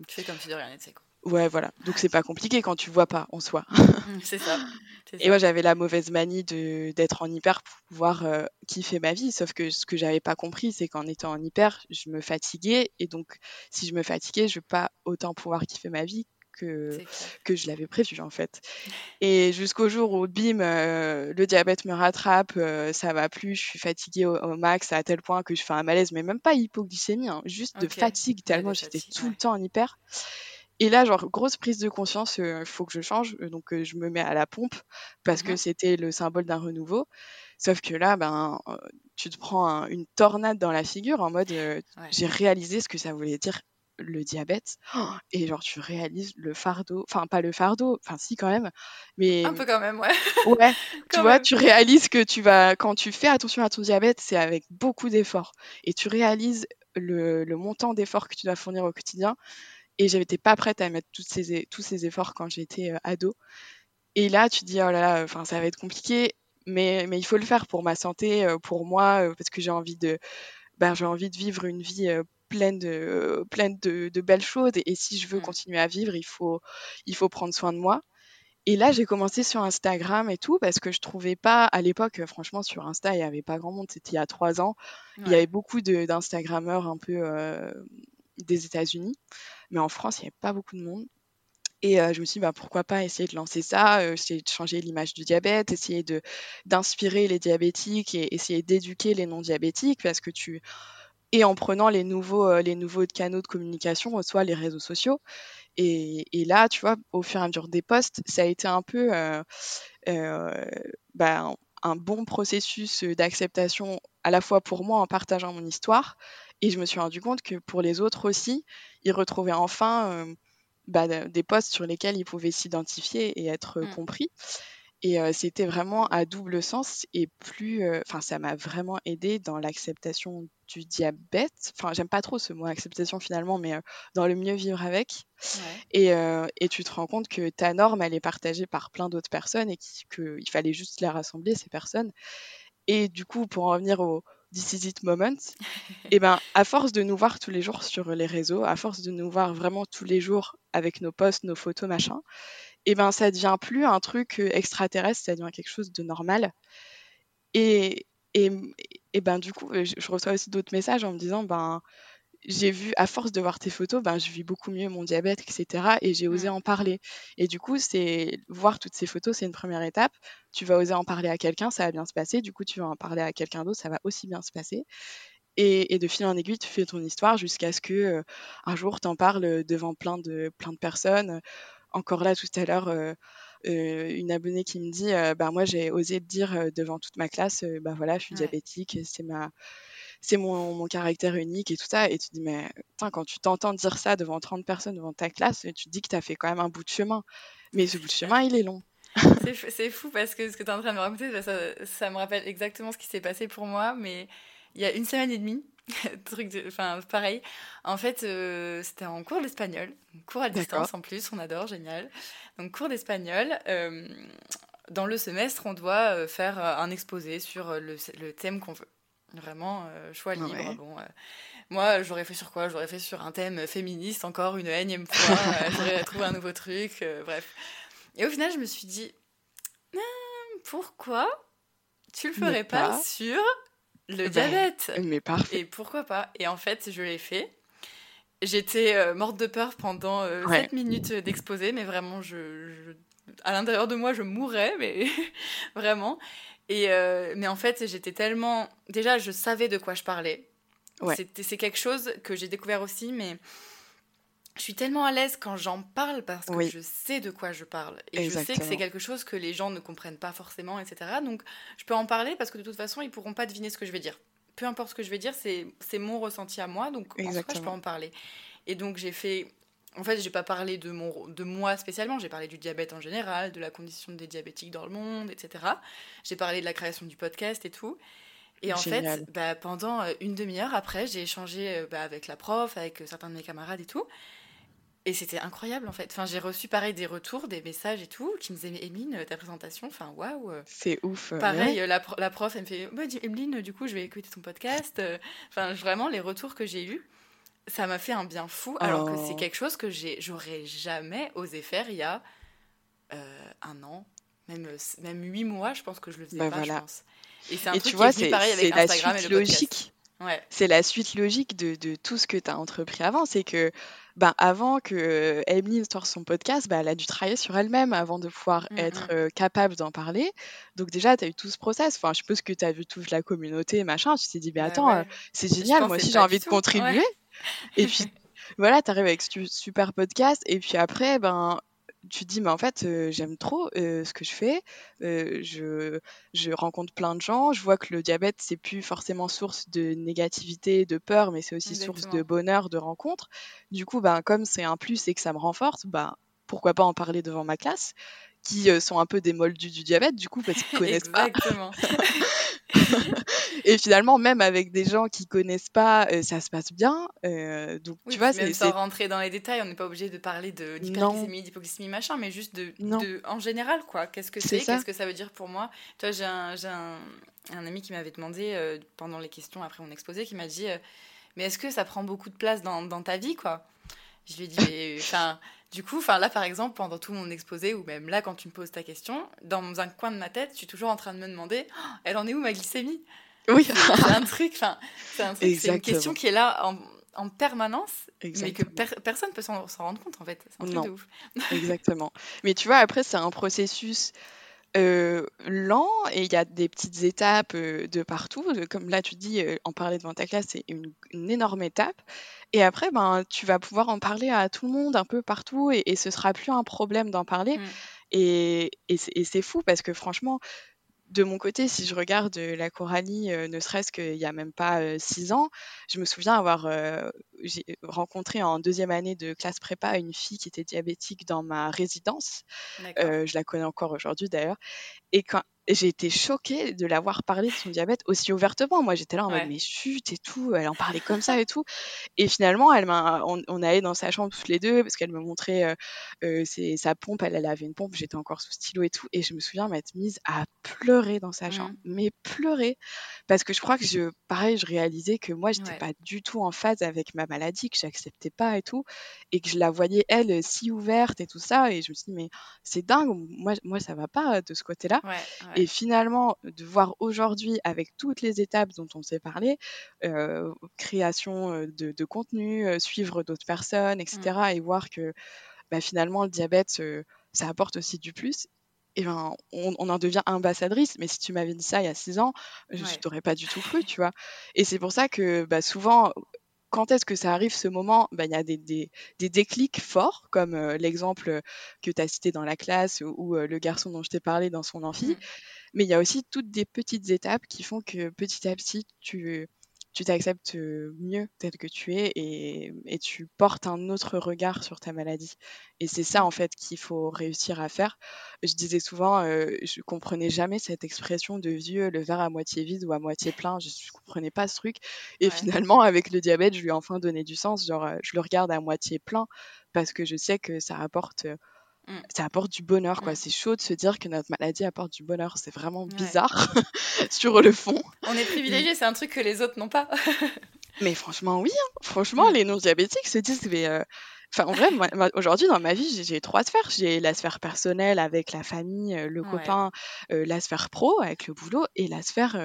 fais comme si de rien n'était, quoi. Ouais, voilà. Donc, c'est pas compliqué quand tu vois pas en soi. C'est ça. C'est ça. Et moi, j'avais la mauvaise manie d'être en hyper pour pouvoir kiffer ma vie. Sauf que ce que j'avais pas compris, c'est qu'en étant en hyper, je me fatiguais. Et donc, si je me fatiguais, je vais pas autant pouvoir kiffer ma vie que je l'avais prévu, en fait. Et jusqu'au jour où, bim, le diabète me rattrape, ça va plus, je suis fatiguée au max, à tel point que je fais un malaise, mais même pas hypoglycémie, hein, juste de fatigue, tellement j'étais tout le temps en hyper. Et là, genre, grosse prise de conscience, il faut que je change. Donc, je me mets à la pompe parce que c'était le symbole d'un renouveau. Sauf que là, ben, tu te prends une tornade dans la figure, en mode j'ai réalisé ce que ça voulait dire, le diabète. Et genre, tu réalises le fardeau. Enfin, pas le fardeau. Enfin, si, quand même. Mais... un peu quand même, ouais. Ouais. Tu vois, tu réalises que quand tu fais attention à ton diabète, c'est avec beaucoup d'efforts. Et tu réalises le montant d'efforts que tu dois fournir au quotidien. Et j'étais pas prête à mettre tous ces efforts quand j'étais ado. Et là, tu te dis, oh là là, ça va être compliqué, mais il faut le faire pour ma santé, pour moi, parce que j'ai envie de vivre une vie pleine de belles choses. Et si je veux continuer à vivre, il faut prendre soin de moi. Et là, j'ai commencé sur Instagram et tout, parce que je trouvais pas, à l'époque, franchement, sur Insta, il y avait pas grand monde. C'était il y a 3 ans. Ouais. Il y avait beaucoup d'Instagrammeurs un peu... des États-Unis, mais en France, il n'y avait pas beaucoup de monde. Et je me suis dit, bah, pourquoi pas essayer de lancer ça, essayer de changer l'image du diabète, essayer d'inspirer les diabétiques et essayer d'éduquer les non-diabétiques, parce que et en prenant les nouveaux canaux de communication, soit les réseaux sociaux. Et là, tu vois, au fur et à mesure des posts, ça a été un peu un bon processus d'acceptation, à la fois pour moi en partageant mon histoire, et je me suis rendu compte que pour les autres aussi, ils retrouvaient enfin des postes sur lesquels ils pouvaient s'identifier et être compris. Et c'était vraiment à double sens et plus... ça m'a vraiment aidée dans l'acceptation du diabète. Enfin, j'aime pas trop ce mot acceptation finalement, mais dans le mieux vivre avec. Ouais. Et tu te rends compte que ta norme, elle est partagée par plein d'autres personnes et qu'il fallait juste les rassembler, ces personnes. Et du coup, pour en revenir au This Is It Moment, à force de nous voir tous les jours sur les réseaux, à force de nous voir vraiment tous les jours avec nos posts, nos photos, machin... ça devient plus un truc extraterrestre, ça devient quelque chose de normal. Et du coup, je reçois aussi d'autres messages en me disant, j'ai vu, à force de voir tes photos, je vis beaucoup mieux mon diabète, etc. Et j'ai osé en parler. Et du coup, voir toutes ces photos, c'est une première étape. Tu vas oser en parler à quelqu'un, ça va bien se passer. Du coup, tu vas en parler à quelqu'un d'autre, ça va aussi bien se passer. Et de fil en aiguille, tu fais ton histoire jusqu'à ce que un jour, t'en parles devant plein de personnes. Encore là, tout à l'heure, une abonnée qui me dit moi, j'ai osé dire devant toute ma classe, voilà, je suis diabétique, c'est mon caractère unique et tout ça. Et tu te dis, mais putain, quand tu t'entends dire ça devant 30 personnes, devant ta classe, tu te dis que tu as fait quand même un bout de chemin. Mais ce bout de chemin, il est long. C'est fou parce que ce que tu es en train de me raconter, ça me rappelle exactement ce qui s'est passé pour moi. Mais il y a une semaine et demie, pareil. En fait, c'était en cours d'espagnol, cours à distance. D'accord. En plus, on adore, génial. Donc cours d'espagnol. Dans le semestre, on doit faire un exposé sur le thème qu'on veut. Vraiment, choix libre. Ouais. Bon, moi, j'aurais fait sur quoi ? J'aurais fait sur un thème féministe, encore une énième fois. J'aurais trouvé un nouveau truc. Bref. Et au final, je me suis dit, pourquoi tu le ferais pas sur le diabète. Mais parfait. Et pourquoi pas ? Et en fait, je l'ai fait. J'étais morte de peur pendant 7 minutes d'exposé, mais vraiment, à l'intérieur de moi, je mourais, mais vraiment. Mais en fait, j'étais tellement... Déjà, je savais de quoi je parlais. Ouais. C'est quelque chose que j'ai découvert aussi, mais je suis tellement à l'aise quand j'en parle parce que je sais de quoi je parle. Et Exactement. Je sais que c'est quelque chose que les gens ne comprennent pas forcément, etc. Donc, je peux en parler parce que de toute façon, ils ne pourront pas deviner ce que je vais dire. Peu importe ce que je vais dire, c'est mon ressenti à moi. Donc, en soi, je peux en parler. Et donc, j'ai fait... En fait, je n'ai pas parlé de moi spécialement. J'ai parlé du diabète en général, de la condition des diabétiques dans le monde, etc. J'ai parlé de la création du podcast et tout. Et Génial. En fait, pendant une demi-heure après, j'ai échangé avec la prof, avec certains de mes camarades et tout. Et c'était incroyable, en fait. Enfin, j'ai reçu, pareil, des retours, des messages et tout, qui me disaient, mais Emeline, ta présentation, enfin, waouh. C'est ouf. Pareil, la prof, elle me fait, Emeline, du coup, je vais écouter ton podcast. Enfin, vraiment, les retours que j'ai eus, ça m'a fait un bien fou, alors que c'est quelque chose que j'aurais jamais osé faire il y a un an, même 8 mois, je pense que je le faisais pas, voilà. Je pense. Et c'est un truc qui est pareil avec Instagram et le podcast. Logique. Ouais. C'est la suite logique de tout ce que tu as entrepris avant. C'est que avant que Emeline sorte son podcast, elle a dû travailler sur elle-même avant de pouvoir être capable d'en parler. Donc déjà, tu as eu tout ce process. Enfin, je suppose que tu as vu toute la communauté, machin. Tu t'es dit, c'est génial, moi aussi j'ai envie de contribuer. Ouais. Et puis voilà, tu arrives avec ce super podcast. Et puis après, tu te dis, mais en fait, j'aime trop ce que je fais, je rencontre plein de gens, je vois que le diabète, c'est plus forcément source de négativité, de peur, mais c'est aussi source de bonheur, de rencontre. Du coup, comme c'est un plus et que ça me renforce, pourquoi pas en parler devant ma classe, qui sont un peu des moldus du diabète, du coup, parce qu'ils connaissent pas. Exactement. Et finalement, même avec des gens qui connaissent pas, ça se passe bien. Donc, oui, tu vois, même sans rentrer dans les détails, on n'est pas obligé de parler d'hyperglycémie, d'hypoglycémie, machin, mais juste en général, quoi. Qu'est-ce que c'est qu'est-ce que ça veut dire pour moi ? Toi, j'ai un ami qui m'avait demandé pendant les questions, après mon exposé, qui m'a dit mais est-ce que ça prend beaucoup de place dans ta vie, quoi ? Je lui ai dit, enfin. Du coup, là, par exemple, pendant tout mon exposé, ou même là, quand tu me poses ta question, dans un coin de ma tête, je suis toujours en train de me demander « Elle en est où, ma glycémie ?» Oui. C'est un truc, c'est une question qui est là en permanence, Exactement. Mais que personne ne peut s'en rendre compte, en fait. C'est un truc de ouf. Exactement. Mais tu vois, après, c'est un processus... lent, et il y a des petites étapes de partout, comme là tu dis, en parler devant ta classe, c'est une énorme étape, et après tu vas pouvoir en parler à tout le monde un peu partout, et ce sera plus un problème d'en parler. Et c'est fou parce que franchement de mon côté, si je regarde la Coralie, ne serait-ce qu'il n'y a même pas 6 ans, je me souviens avoir rencontré en 2e année de classe prépa une fille qui était diabétique dans ma résidence. Je la connais encore aujourd'hui d'ailleurs. Et quand j'ai été choquée de l'avoir parlé de son diabète aussi ouvertement. Moi, j'étais là en mode, mais chut et tout, elle en parlait comme ça et tout. Et finalement, on allait dans sa chambre toutes les deux parce qu'elle me montrait sa pompe. Elle avait une pompe, j'étais encore sous stylo et tout. Et je me souviens m'être mise à pleurer dans sa chambre, mais pleurer. Parce que je crois que je réalisais que moi, j'étais pas du tout en phase avec ma maladie, que j'acceptais pas et tout. Et que je la voyais, elle, si ouverte et tout ça. Et je me suis dit, mais c'est dingue, moi ça va pas de ce côté-là. Ouais. Et finalement, de voir aujourd'hui, avec toutes les étapes dont on s'est parlé, création de contenu, suivre d'autres personnes, etc., et voir que finalement, le diabète, ça apporte aussi du plus, et on en devient ambassadrice. Mais si tu m'avais dit ça il y a 6 ans, je t'aurais pas du tout cru, tu vois. Et c'est pour ça que souvent... Quand est-ce que ça arrive, ce moment ? Il y a des déclics forts, comme l'exemple que tu as cité dans la classe ou le garçon dont je t'ai parlé dans son amphi. Mais il y a aussi toutes des petites étapes qui font que petit à petit, tu t'acceptes mieux tel que tu es et tu portes un autre regard sur ta maladie. Et c'est ça, en fait, qu'il faut réussir à faire. Je disais souvent, je ne comprenais jamais cette expression de vieux, le verre à moitié vide ou à moitié plein. Je ne comprenais pas ce truc. Et finalement, avec le diabète, je lui ai enfin donné du sens. Genre, je le regarde à moitié plein parce que je sais que ça apporte... Ça apporte du bonheur, quoi. C'est chaud de se dire que notre maladie apporte du bonheur. C'est vraiment bizarre sur le fond. On est privilégiés, c'est un truc que les autres n'ont pas. Mais franchement, oui. Hein. Franchement, les non-diabétiques se disent... Mais, en vrai, moi, aujourd'hui, dans ma vie, j'ai 3 sphères. J'ai la sphère personnelle avec la famille, le copain, la sphère pro avec le boulot et la sphère...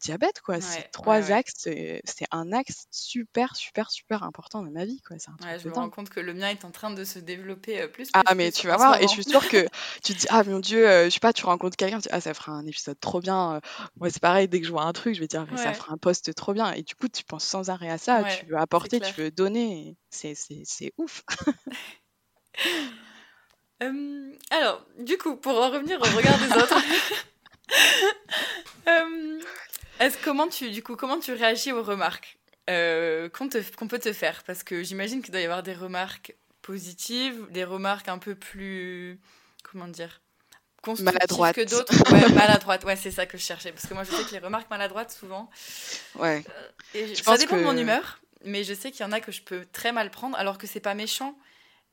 diabète, quoi. C'est 3 axes, c'est un axe super, super, super important dans ma vie, quoi. C'est un truc je me rends compte que le mien est en train de se développer plus. Ah, mais tu vas voir, et je suis sûre que tu te dis, ah mon Dieu, je sais pas, tu rencontres quelqu'un, tu dis, ah, ça fera un épisode trop bien. Moi, c'est pareil, dès que je vois un truc, je vais dire, mais ça fera un post trop bien. Et du coup, tu penses sans arrêt à ça, tu veux apporter, tu veux donner. C'est ouf. Alors, du coup, pour en revenir au regard des autres. Comment tu réagis aux remarques qu'on peut te faire ? Parce que j'imagine qu'il doit y avoir des remarques positives, des remarques un peu plus, comment dire, constructives que d'autres. Ouais, maladroites, ouais, c'est ça que je cherchais. Parce que moi, je sais que les remarques maladroites, souvent, ça dépend de mon humeur, mais je sais qu'il y en a que je peux très mal prendre, alors que c'est pas méchant.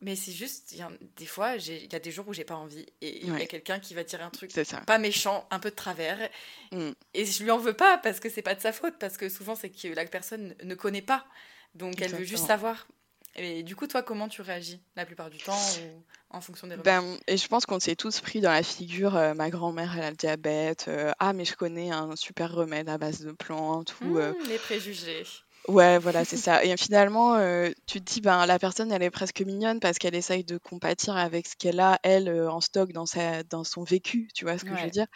Mais c'est juste, des fois, il y a des jours où j'ai pas envie. Et il y a quelqu'un qui va tirer un truc pas méchant, un peu de travers. Et je lui en veux pas parce que c'est pas de sa faute. Parce que souvent, c'est que la personne ne connaît pas. Donc, elle veut juste savoir. Et du coup, toi, comment tu réagis la plupart du temps ou en fonction des remarques ? Et je pense qu'on s'est tous pris dans la figure, ma grand-mère, elle a le diabète. Ah, mais je connais un super remède à base de plantes. Ou, les préjugés. Ouais, voilà, c'est ça. Et finalement, tu te dis, la personne, elle est presque mignonne parce qu'elle essaye de compatir avec ce qu'elle a, elle, en stock dans son vécu, tu vois ce que je veux dire.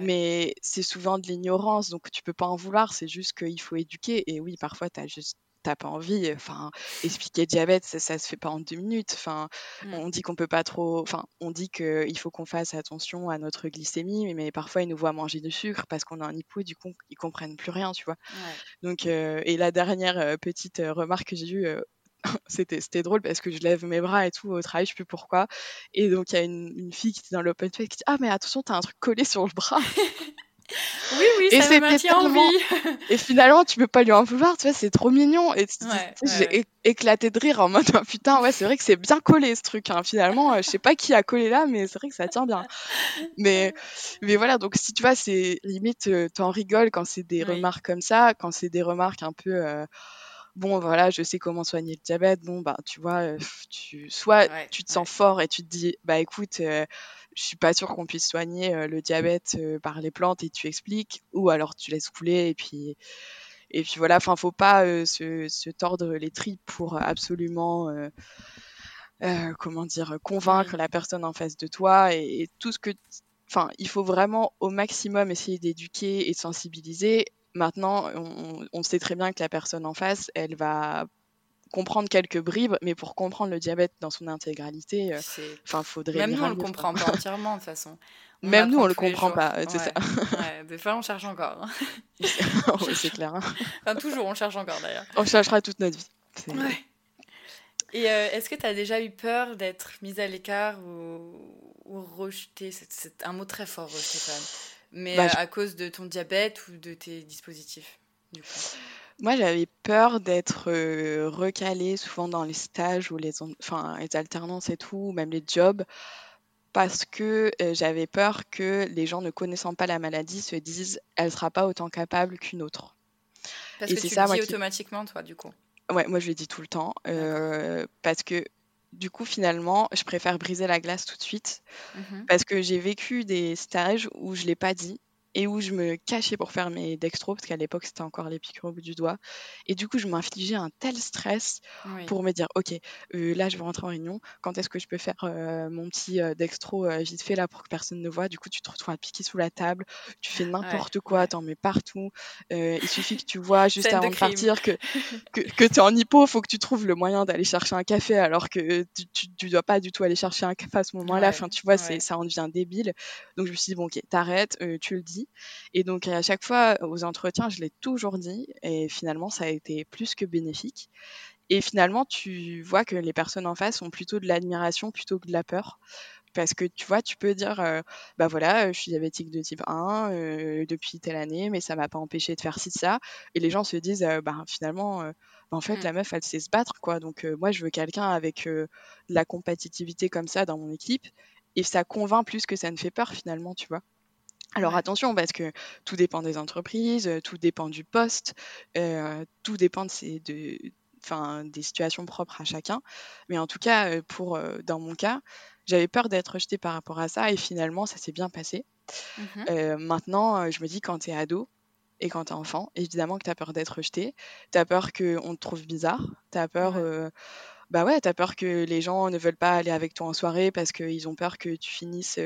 Mais c'est souvent de l'ignorance, donc tu peux pas en vouloir, c'est juste qu'il faut éduquer. Et oui, parfois, t'as pas envie. Enfin, expliquer le diabète, ça se fait pas en 2 minutes. Enfin, on dit qu'on peut pas trop. Enfin, on dit que il faut qu'on fasse attention à notre glycémie, mais parfois ils nous voient manger du sucre parce qu'on a un hypo, du coup ils comprennent plus rien, tu vois. Donc, et la dernière petite remarque que j'ai eue. C'était drôle parce que je lève mes bras et tout au travail, je sais plus pourquoi. Et donc il y a une fille qui était dans l'open space qui dit, ah mais attention, t'as un truc collé sur le bras. Oui, et ça me maintient en vie. Et finalement, tu peux pas lui en vouloir, tu vois, c'est trop mignon. Et j'ai éclaté de rire en mode, oh, putain, ouais, c'est vrai que c'est bien collé ce truc. Hein. Finalement, je sais pas qui a collé là, mais c'est vrai que ça tient bien. Mais voilà, donc si tu vois, c'est limite, t'en rigoles quand c'est des remarques comme ça, quand c'est des remarques un peu. Bon, voilà, je sais comment soigner le diabète. Bon, tu vois, tu te sens fort et tu te dis, écoute, je suis pas sûre qu'on puisse soigner le diabète par les plantes et tu expliques, ou alors tu laisses couler et puis voilà. Enfin, faut pas se tordre les tripes pour absolument. Comment dire, convaincre la personne en face de toi et tout ce que. Enfin, il faut vraiment au maximum essayer d'éduquer et de sensibiliser. Maintenant, on sait très bien que la personne en face, elle va comprendre quelques bribes, mais pour comprendre le diabète dans son intégralité, faudrait même nous on le comprend pas entièrement de toute façon. Même nous on le comprend pas, c'est ça. Ouais, des fois on cherche encore. Ouais, c'est clair. Hein. Enfin toujours on cherche encore d'ailleurs. On cherchera toute notre vie. Ouais. Et est-ce que tu as déjà eu peur d'être mise à l'écart ou rejetée? C'est un mot très fort, rejetée quand même. Mais à cause de ton diabète ou de tes dispositifs, du coup. Moi, j'avais peur d'être recalée souvent dans les stages ou les alternances et tout, ou même les jobs, parce que j'avais peur que les gens ne connaissant pas la maladie se disent « elle ne sera pas autant capable qu'une autre ». Parce et que c'est tu ça, le dis automatiquement, toi, du coup. Ouais, moi je le dis tout le temps, parce que du coup finalement je préfère briser la glace tout de suite, parce que j'ai vécu des stages où je l'ai pas dit et où je me cachais pour faire mes dextros, parce qu'à l'époque c'était encore les piqûres au bout du doigt, et du coup je m'infligeais un tel stress pour me dire ok, là je vais rentrer en réunion, quand est-ce que je peux faire mon petit dextro vite fait là pour que personne ne voit. Du coup tu te retrouves à piquer sous la table, tu fais n'importe quoi, t'en mets partout, il suffit que tu vois juste avant de partir que t'es en hypo, faut que tu trouves le moyen d'aller chercher un café alors que tu dois pas du tout aller chercher un café à ce moment là, enfin tu vois ça en devient débile. Donc je me suis dit bon ok, t'arrêtes, tu le dis. Et donc à chaque fois aux entretiens je l'ai toujours dit, et finalement ça a été plus que bénéfique, et finalement tu vois que les personnes en face ont plutôt de l'admiration plutôt que de la peur, parce que tu vois tu peux dire bah voilà je suis diabétique de type 1 depuis telle année, mais ça m'a pas empêché de faire ci ça, et les gens se disent bah finalement en fait la meuf elle sait se battre quoi, donc moi je veux quelqu'un avec de la compétitivité comme ça dans mon équipe, et ça convainc plus que ça ne fait peur finalement, tu vois. Alors attention, parce que tout dépend des entreprises, tout dépend du poste, tout dépend des situations propres à chacun. Mais en tout cas, dans mon cas, j'avais peur d'être rejetée par rapport à ça, et finalement, ça s'est bien passé. Maintenant, je me dis, quand t'es ado et quand t'es enfant, évidemment que t'as peur d'être rejetée, t'as peur qu'on te trouve bizarre, t'as peur... t'as peur que les gens ne veulent pas aller avec toi en soirée parce qu'ils ont peur que tu finisses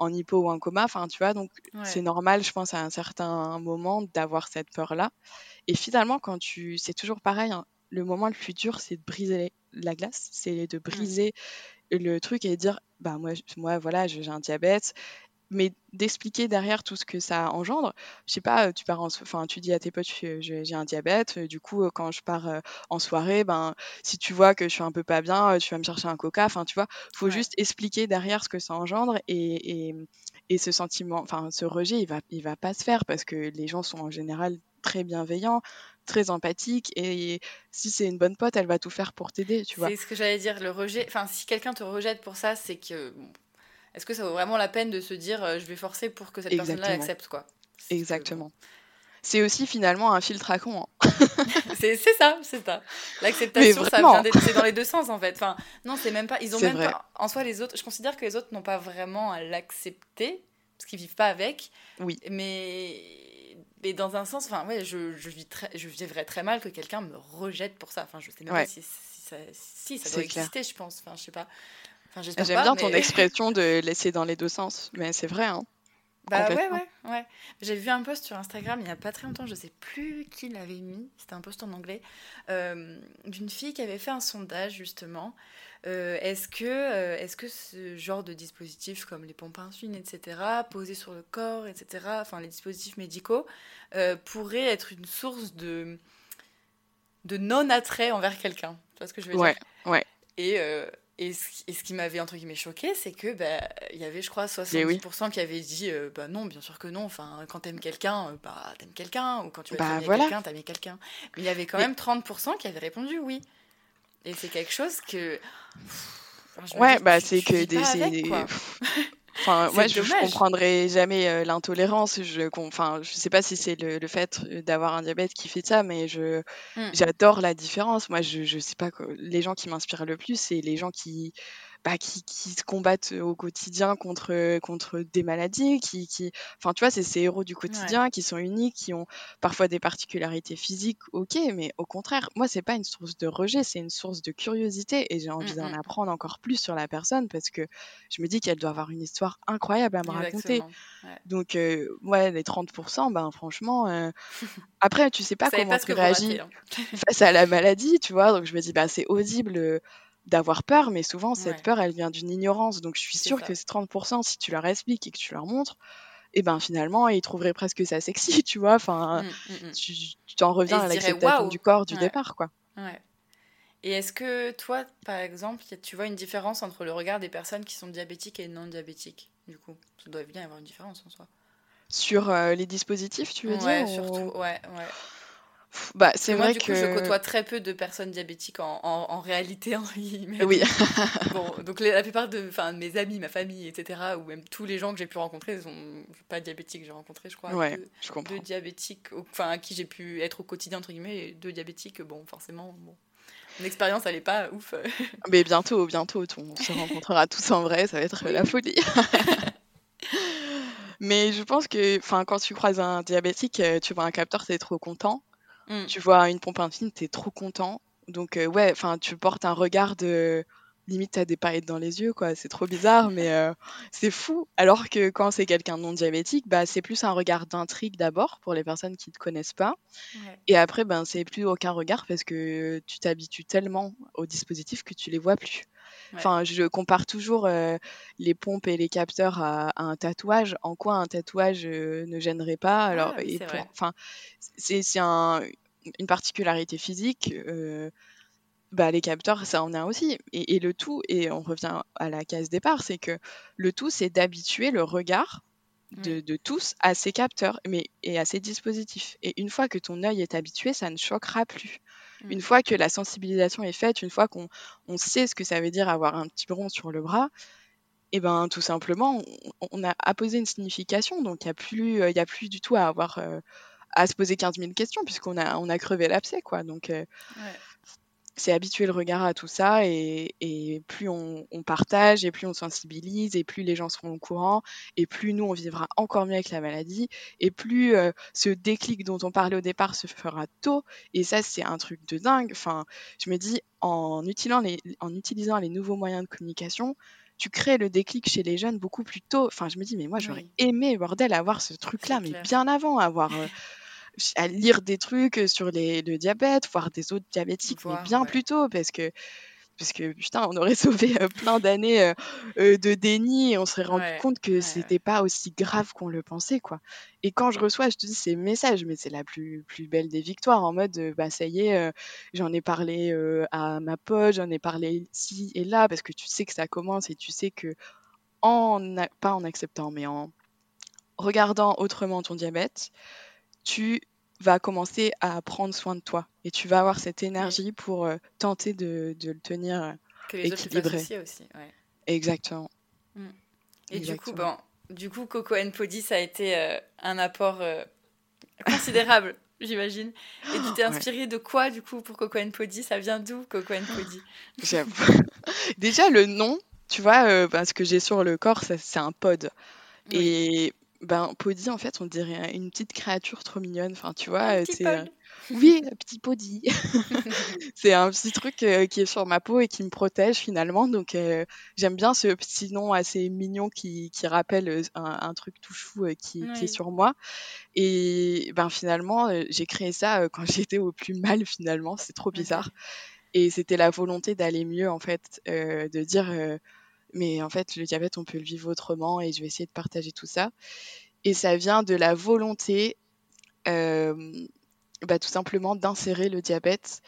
en hypo ou en coma, enfin tu vois, donc c'est normal je pense à un certain moment d'avoir cette peur là, et finalement quand c'est toujours pareil, hein, le moment le plus dur c'est de briser la glace, c'est de briser le truc et de dire bah moi voilà j'ai un diabète, mais d'expliquer derrière tout ce que ça engendre. Je sais pas, tu dis à tes potes j'ai un diabète, du coup quand je pars en soirée, ben si tu vois que je suis un peu pas bien, tu vas me chercher un coca, enfin tu vois, faut juste expliquer derrière ce que ça engendre, et ce sentiment, enfin ce rejet, il va pas se faire, parce que les gens sont en général très bienveillants, très empathique, et si c'est une bonne pote, elle va tout faire pour t'aider, tu vois. C'est ce que j'allais dire, le rejet, enfin si quelqu'un te rejette pour ça, c'est que est-ce que ça vaut vraiment la peine de se dire je vais forcer pour que cette personne-là accepte quoi? Exactement. C'est aussi finalement un filtre à con. Hein. c'est ça. L'acceptation, ça vient c'est dans les deux sens en fait. Enfin, non, c'est même pas. Ils ont c'est même vrai. Pas. En soi, les autres. Je considère que les autres n'ont pas vraiment à l'accepter parce qu'ils vivent pas avec. Oui. Mais dans un sens, enfin, ouais, je vivrais très mal que quelqu'un me rejette pour ça. Enfin, je sais même pas si ça doit exister, je pense. Enfin, je sais pas. Enfin, J'aime bien ton expression de laisser dans les deux sens, mais c'est vrai, hein. Bah ouais. J'ai vu un post sur Instagram il n'y a pas très longtemps, je ne sais plus qui l'avait mis, c'était un post en anglais, d'une fille qui avait fait un sondage justement. Est-ce que ce genre de dispositifs comme les pompes à insuline, etc., posées sur le corps, etc., enfin les dispositifs médicaux, pourraient être une source de non-attrait envers quelqu'un? Tu vois ce que je veux dire ? Ouais. Et ce qui m'avait entre guillemets choquée, c'est que il y avait je crois 70% qui avaient dit non, bien sûr que non, enfin quand t'aimes quelqu'un, t'aimes quelqu'un, ou quand tu vas aimer quelqu'un, t'aimes quelqu'un. Mais il y avait quand même 30% qui avaient répondu oui. Et c'est quelque chose que Enfin, moi, je ne comprendrai jamais l'intolérance. Je sais pas si c'est le fait d'avoir un diabète qui fait ça, mais j'adore la différence. Moi, je sais pas, les gens qui m'inspirent le plus, c'est les gens qui qui se combattent au quotidien contre des maladies, enfin tu vois, c'est ces héros du quotidien, ouais, qui sont uniques, qui ont parfois des particularités physiques, ok, mais au contraire, moi c'est pas une source de rejet, c'est une source de curiosité, et j'ai envie d'en apprendre encore plus sur la personne, parce que je me dis qu'elle doit avoir une histoire incroyable à me raconter. Ouais. Donc ouais, les 30%, ben franchement, après tu sais pas comment tu réagis face à la maladie, tu vois, donc je me dis bah c'est audible d'avoir peur, mais souvent cette peur elle vient d'une ignorance, donc je suis sûre que ces 30%, si tu leur expliques et que tu leur montres, et ben finalement ils trouveraient presque ça sexy, tu vois, enfin tu t'en reviens à l'acceptation du corps du départ, quoi. Ouais. Et est-ce que toi par exemple tu vois une différence entre le regard des personnes qui sont diabétiques et non diabétiques, du coup ça doit bien y avoir une différence en soi sur les dispositifs, tu veux dire, surtout ouais. Bah, c'est moi, vrai du coup, je côtoie très peu de personnes diabétiques en réalité, en guillemets. Oui. Bon, donc la plupart de mes amis, ma famille, etc., ou même tous les gens que j'ai pu rencontrer, ils sont pas diabétiques. J'ai rencontré, je crois, deux diabétiques, à qui j'ai pu être au quotidien, entre guillemets, deux diabétiques, bon, forcément, bon. Mon expérience, elle est pas ouf. Mais bientôt, on se rencontrera tous en vrai, ça va être la folie. Mais je pense que, quand tu croises un diabétique, tu vois un capteur, t'es trop content. Tu vois une pompe infine, t'es trop content. Donc tu portes un regard de... Limite, t'as des paillettes dans les yeux, quoi. C'est trop bizarre, mais c'est fou. Alors que quand c'est quelqu'un non diabétique, bah, c'est plus un regard d'intrigue d'abord pour les personnes qui te connaissent pas. Ouais. Et après, ben, c'est plus aucun regard parce que tu t'habitues tellement au dispositif que tu les vois plus. Enfin, je compare toujours les pompes et les capteurs à un tatouage. En quoi un tatouage ne gênerait pas? Alors, c'est une particularité physique. Les capteurs, ça en a aussi. Et le tout, et on revient à la case départ, c'est que le tout, c'est d'habituer le regard de tous à ces capteurs et à ces dispositifs. Et une fois que ton œil est habitué, ça ne choquera plus. Une fois que la sensibilisation est faite, une fois qu'on sait ce que ça veut dire avoir un petit bron sur le bras, et ben tout simplement, on a apposé une signification, donc il n'y a plus du tout à avoir à se poser 15 000 questions, puisqu'on a crevé l'abcès, quoi. Donc c'est habituer le regard à tout ça, et plus on partage, et plus on sensibilise, et plus les gens seront au courant, et plus nous on vivra encore mieux avec la maladie, et plus ce déclic dont on parlait au départ se fera tôt, et ça c'est un truc de dingue. Enfin, je me dis, en utilisant les nouveaux moyens de communication, tu crées le déclic chez les jeunes beaucoup plus tôt. Enfin, je me dis, mais moi j'aurais aimé, bordel, avoir ce truc là, mais bien avant, avoir... à lire des trucs sur le diabète, voir des autres diabétiques, mais bien plus tôt, parce que putain, on aurait sauvé plein d'années de déni, et on serait rendu compte que c'était pas aussi grave qu'on le pensait, quoi. Et quand je reçois, je te dis, ces messages, mais c'est la plus belle des victoires, en mode ça y est, j'en ai parlé à ma pote, j'en ai parlé ici et là, parce que tu sais que ça commence, et tu sais que pas en acceptant, mais en regardant autrement ton diabète, tu vas commencer à prendre soin de toi, et tu vas avoir cette énergie pour tenter de le tenir équilibré. Que les autres aussi, exactement. Et exactement. Du coup, Coco & Pody, ça a été un apport considérable, j'imagine. Et tu t'es inspirée de quoi, du coup, pour Coco & Pody? Ça vient d'où, Coco & Pody? J'avoue. Déjà, le nom, tu vois, ce que j'ai sur le corps, ça, c'est un pod. Oui. Et... Pody, en fait, on dirait une petite créature trop mignonne. Enfin, tu vois, c'est oui, un petit Pody. C'est un petit truc qui est sur ma peau et qui me protège finalement. Donc, j'aime bien ce petit nom assez mignon qui rappelle un truc tout chou qui est sur moi. Et finalement, j'ai créé ça quand j'étais au plus mal. Finalement, c'est trop bizarre. Et c'était la volonté d'aller mieux, en fait, de dire. Mais en fait, le diabète, on peut le vivre autrement, et je vais essayer de partager tout ça. Et ça vient de la volonté, tout simplement, d'insérer le diabète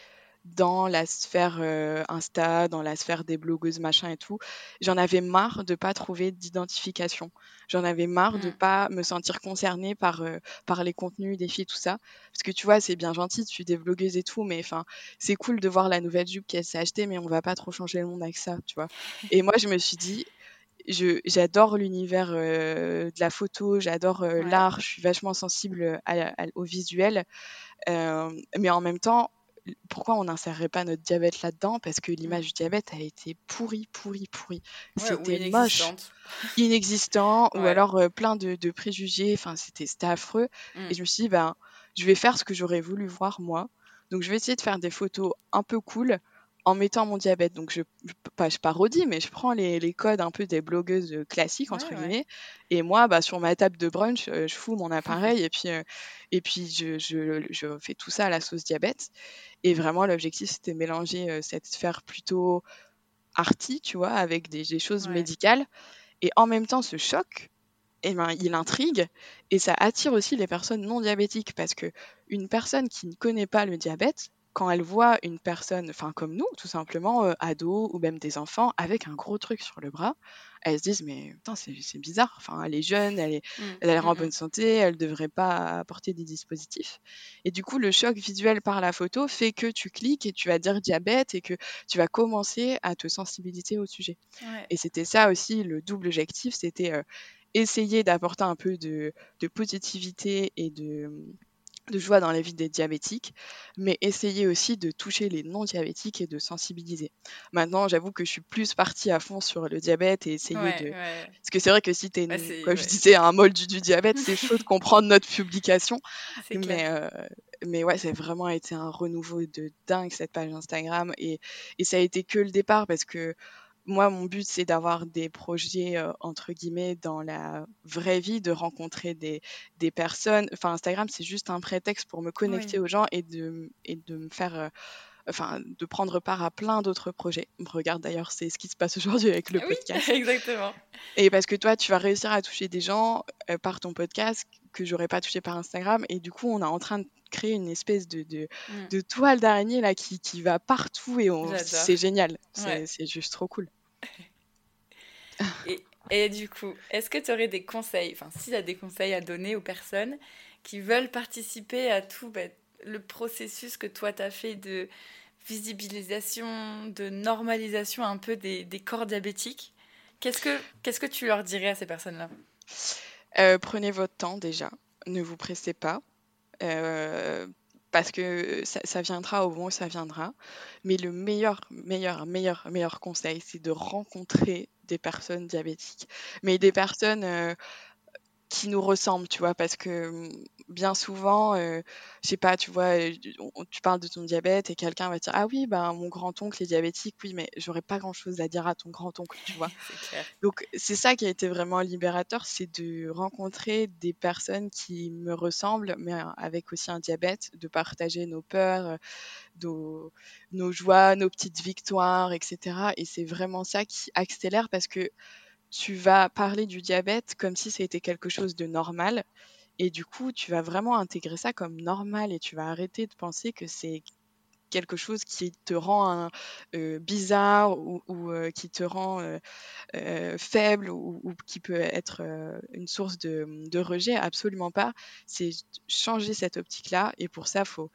dans la sphère Insta, dans la sphère des blogueuses, machin et tout. J'en avais marre de pas trouver d'identification. J'en avais marre de pas me sentir concernée par les contenus des filles, tout ça. Parce que tu vois, c'est bien gentil, tu es des blogueuses et tout, mais enfin, c'est cool de voir la nouvelle jupe qu'elle s'est achetée, mais on va pas trop changer le monde avec ça, tu vois. Et moi, je me suis dit, j'adore l'univers de la photo, j'adore l'art, je suis vachement sensible au visuel, mais en même temps, pourquoi on n'insérerait pas notre diabète là-dedans? Parce que l'image du diabète a été pourrie. Ouais, c'était moche, inexistant, ouais. Ou alors plein de préjugés. Enfin, c'était affreux. Et je me suis dit, ben, je vais faire ce que j'aurais voulu voir moi. Donc, je vais essayer de faire des photos un peu cool en mettant mon diabète. Donc, je parodie, mais je prends les codes un peu des blogueuses classiques, entre guillemets. Ouais. Et moi, bah, sur ma table de brunch, je fous mon appareil et puis je fais tout ça à la sauce diabète. Et vraiment, l'objectif, c'était mélanger cette sphère plutôt arty, tu vois, avec des choses médicales. Et en même temps, ce choc, eh ben, il intrigue et ça attire aussi les personnes non diabétiques, parce qu'une personne qui ne connaît pas le diabète, quand elle voit une personne comme nous, tout simplement, ados ou même des enfants, avec un gros truc sur le bras, elles se disent, mais putain, c'est bizarre, elle est jeune, elle a l'air en bonne santé, elle ne devrait pas porter des dispositifs. Et du coup, le choc visuel par la photo fait que tu cliques et tu vas dire diabète et que tu vas commencer à te sensibiliser au sujet. Ouais. Et c'était ça aussi, le double objectif, c'était... essayer d'apporter un peu de positivité et de joie dans la vie des diabétiques, mais essayer aussi de toucher les non-diabétiques et de sensibiliser. Maintenant, j'avoue que je suis plus partie à fond sur le diabète et essayer Parce que c'est vrai que si t'es je disais, un moldu du diabète, c'est chaud de comprendre notre publication. Mais ouais, ça a vraiment été un renouveau de dingue, cette page Instagram. Et ça a été que le départ, parce que moi, mon but, c'est d'avoir des projets, entre guillemets, dans la vraie vie, de rencontrer des personnes. Enfin, Instagram, c'est juste un prétexte pour me connecter aux gens et de me faire... de prendre part à plein d'autres projets. Regarde d'ailleurs, c'est ce qui se passe aujourd'hui avec le podcast. Exactement. Et parce que toi, tu vas réussir à toucher des gens par ton podcast que j'aurais pas touché par Instagram. Et du coup, on est en train de créer une espèce de toile d'araignée là, qui va partout et c'est génial. C'est juste trop cool. et du coup, est-ce que tu aurais des conseils, si tu as des conseils à donner aux personnes qui veulent participer à tout le processus que toi t'as fait de visibilisation, de normalisation un peu des corps diabétiques, qu'est-ce que tu leur dirais à ces personnes-là ? Prenez votre temps déjà, ne vous pressez pas, parce que ça viendra au moment où ça viendra, mais le meilleur conseil, c'est de rencontrer des personnes diabétiques, mais des personnes... qui nous ressemblent, tu vois, parce que bien souvent, je sais pas, tu vois, tu parles de ton diabète et quelqu'un va dire « Ah oui, mon grand-oncle est diabétique, oui, mais j'aurais pas grand-chose à dire à ton grand-oncle, tu vois. » Donc, c'est ça qui a été vraiment libérateur, c'est de rencontrer des personnes qui me ressemblent, mais avec aussi un diabète, de partager nos peurs, nos joies, nos petites victoires, etc. Et c'est vraiment ça qui accélère, parce que tu vas parler du diabète comme si c'était quelque chose de normal, et du coup, tu vas vraiment intégrer ça comme normal, et tu vas arrêter de penser que c'est quelque chose qui te rend bizarre ou qui te rend faible ou qui peut être une source de rejet. Absolument pas. C'est changer cette optique-là, et pour ça, il faut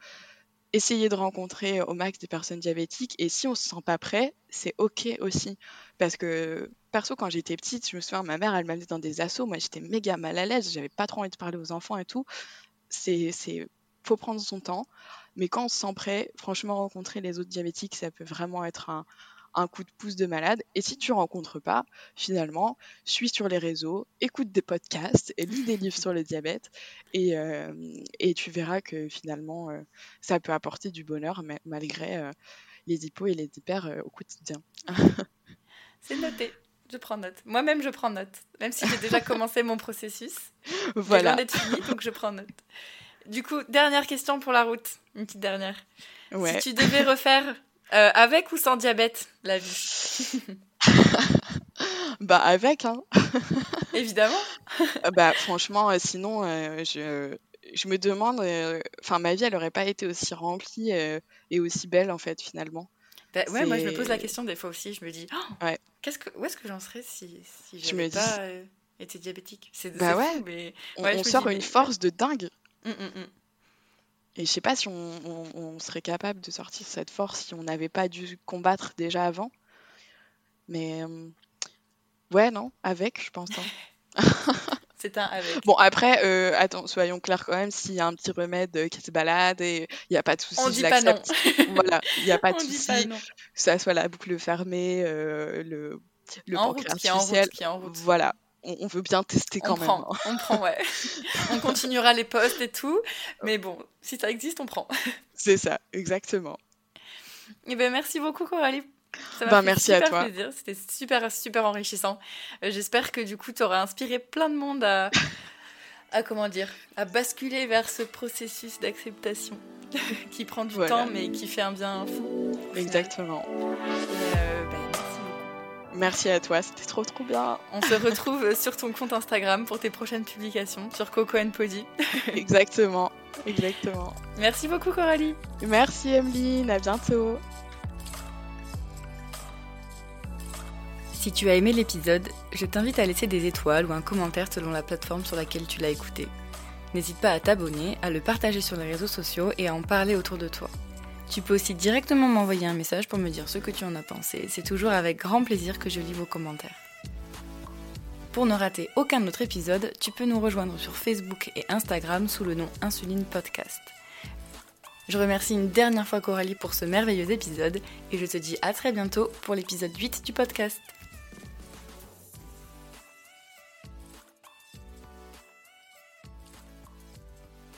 essayer de rencontrer au max des personnes diabétiques, et si on se sent pas prêt, c'est ok aussi, parce que perso, quand j'étais petite, je me souviens, ma mère, elle m'amenait dans des assos, moi j'étais méga mal à l'aise, j'avais pas trop envie de parler aux enfants et tout. Faut prendre son temps, mais quand on se sent prêt, franchement, rencontrer les autres diabétiques, ça peut vraiment être un coup de pouce de malade. Et si tu rencontres pas, finalement, suis sur les réseaux, écoute des podcasts, lis des livres sur le diabète, et tu verras que finalement, ça peut apporter du bonheur malgré les hypos et les hypers au quotidien. C'est noté, je prends note. Moi-même, je prends note, même si j'ai déjà commencé mon processus. Voilà. J'ai loin d'être fini, donc je prends note. Du coup, dernière question pour la route, une petite dernière. Ouais. Si tu devais refaire... avec ou sans diabète, la vie? Avec, hein. Évidemment. Franchement, sinon, je me demande... ma vie, elle n'aurait pas été aussi remplie et aussi belle, en fait, finalement. Moi, je me pose la question des fois aussi. Je me dis, où est-ce que j'en serais si je n'avais pas été diabétique? C'est fou, mais... on sort une force de dingue. Et je sais pas si on serait capable de sortir cette force si on n'avait pas dû combattre déjà avant. Mais avec, je pense. Hein. C'est un avec. Bon, après, attends, soyons clairs quand même, s'il y a un petit remède qui se balade, il n'y a pas de souci. On ne dit pas non. Voilà, il n'y a pas de souci. Que ça soit la boucle fermée, le pancréas artificiel. Voilà. On veut bien tester quand même. On prend, ouais. On continuera les posts et tout. Mais bon, si ça existe, on prend. C'est ça, exactement. Et ben, merci beaucoup, Coralie. Ça m'a fait merci super à toi. Plaisir. C'était super, super enrichissant. J'espère que du coup, tu auras inspiré plein de monde à basculer vers ce processus d'acceptation qui prend du temps, mais qui fait un bien fou. Exactement. Merci à toi, c'était trop trop bien. On se retrouve sur ton compte Instagram pour tes prochaines publications sur Coco & Pody. Exactement. Merci beaucoup Coralie. Merci Emeline, à bientôt. Si tu as aimé l'épisode, je t'invite à laisser des étoiles ou un commentaire selon la plateforme sur laquelle tu l'as écouté. N'hésite pas à t'abonner, à le partager sur les réseaux sociaux et à en parler autour de toi. Tu peux aussi directement m'envoyer un message pour me dire ce que tu en as pensé. C'est toujours avec grand plaisir que je lis vos commentaires. Pour ne rater aucun autre épisode, tu peux nous rejoindre sur Facebook et Instagram sous le nom Insuline Podcast. Je remercie une dernière fois Coralie pour ce merveilleux épisode et je te dis à très bientôt pour l'épisode 8 du podcast.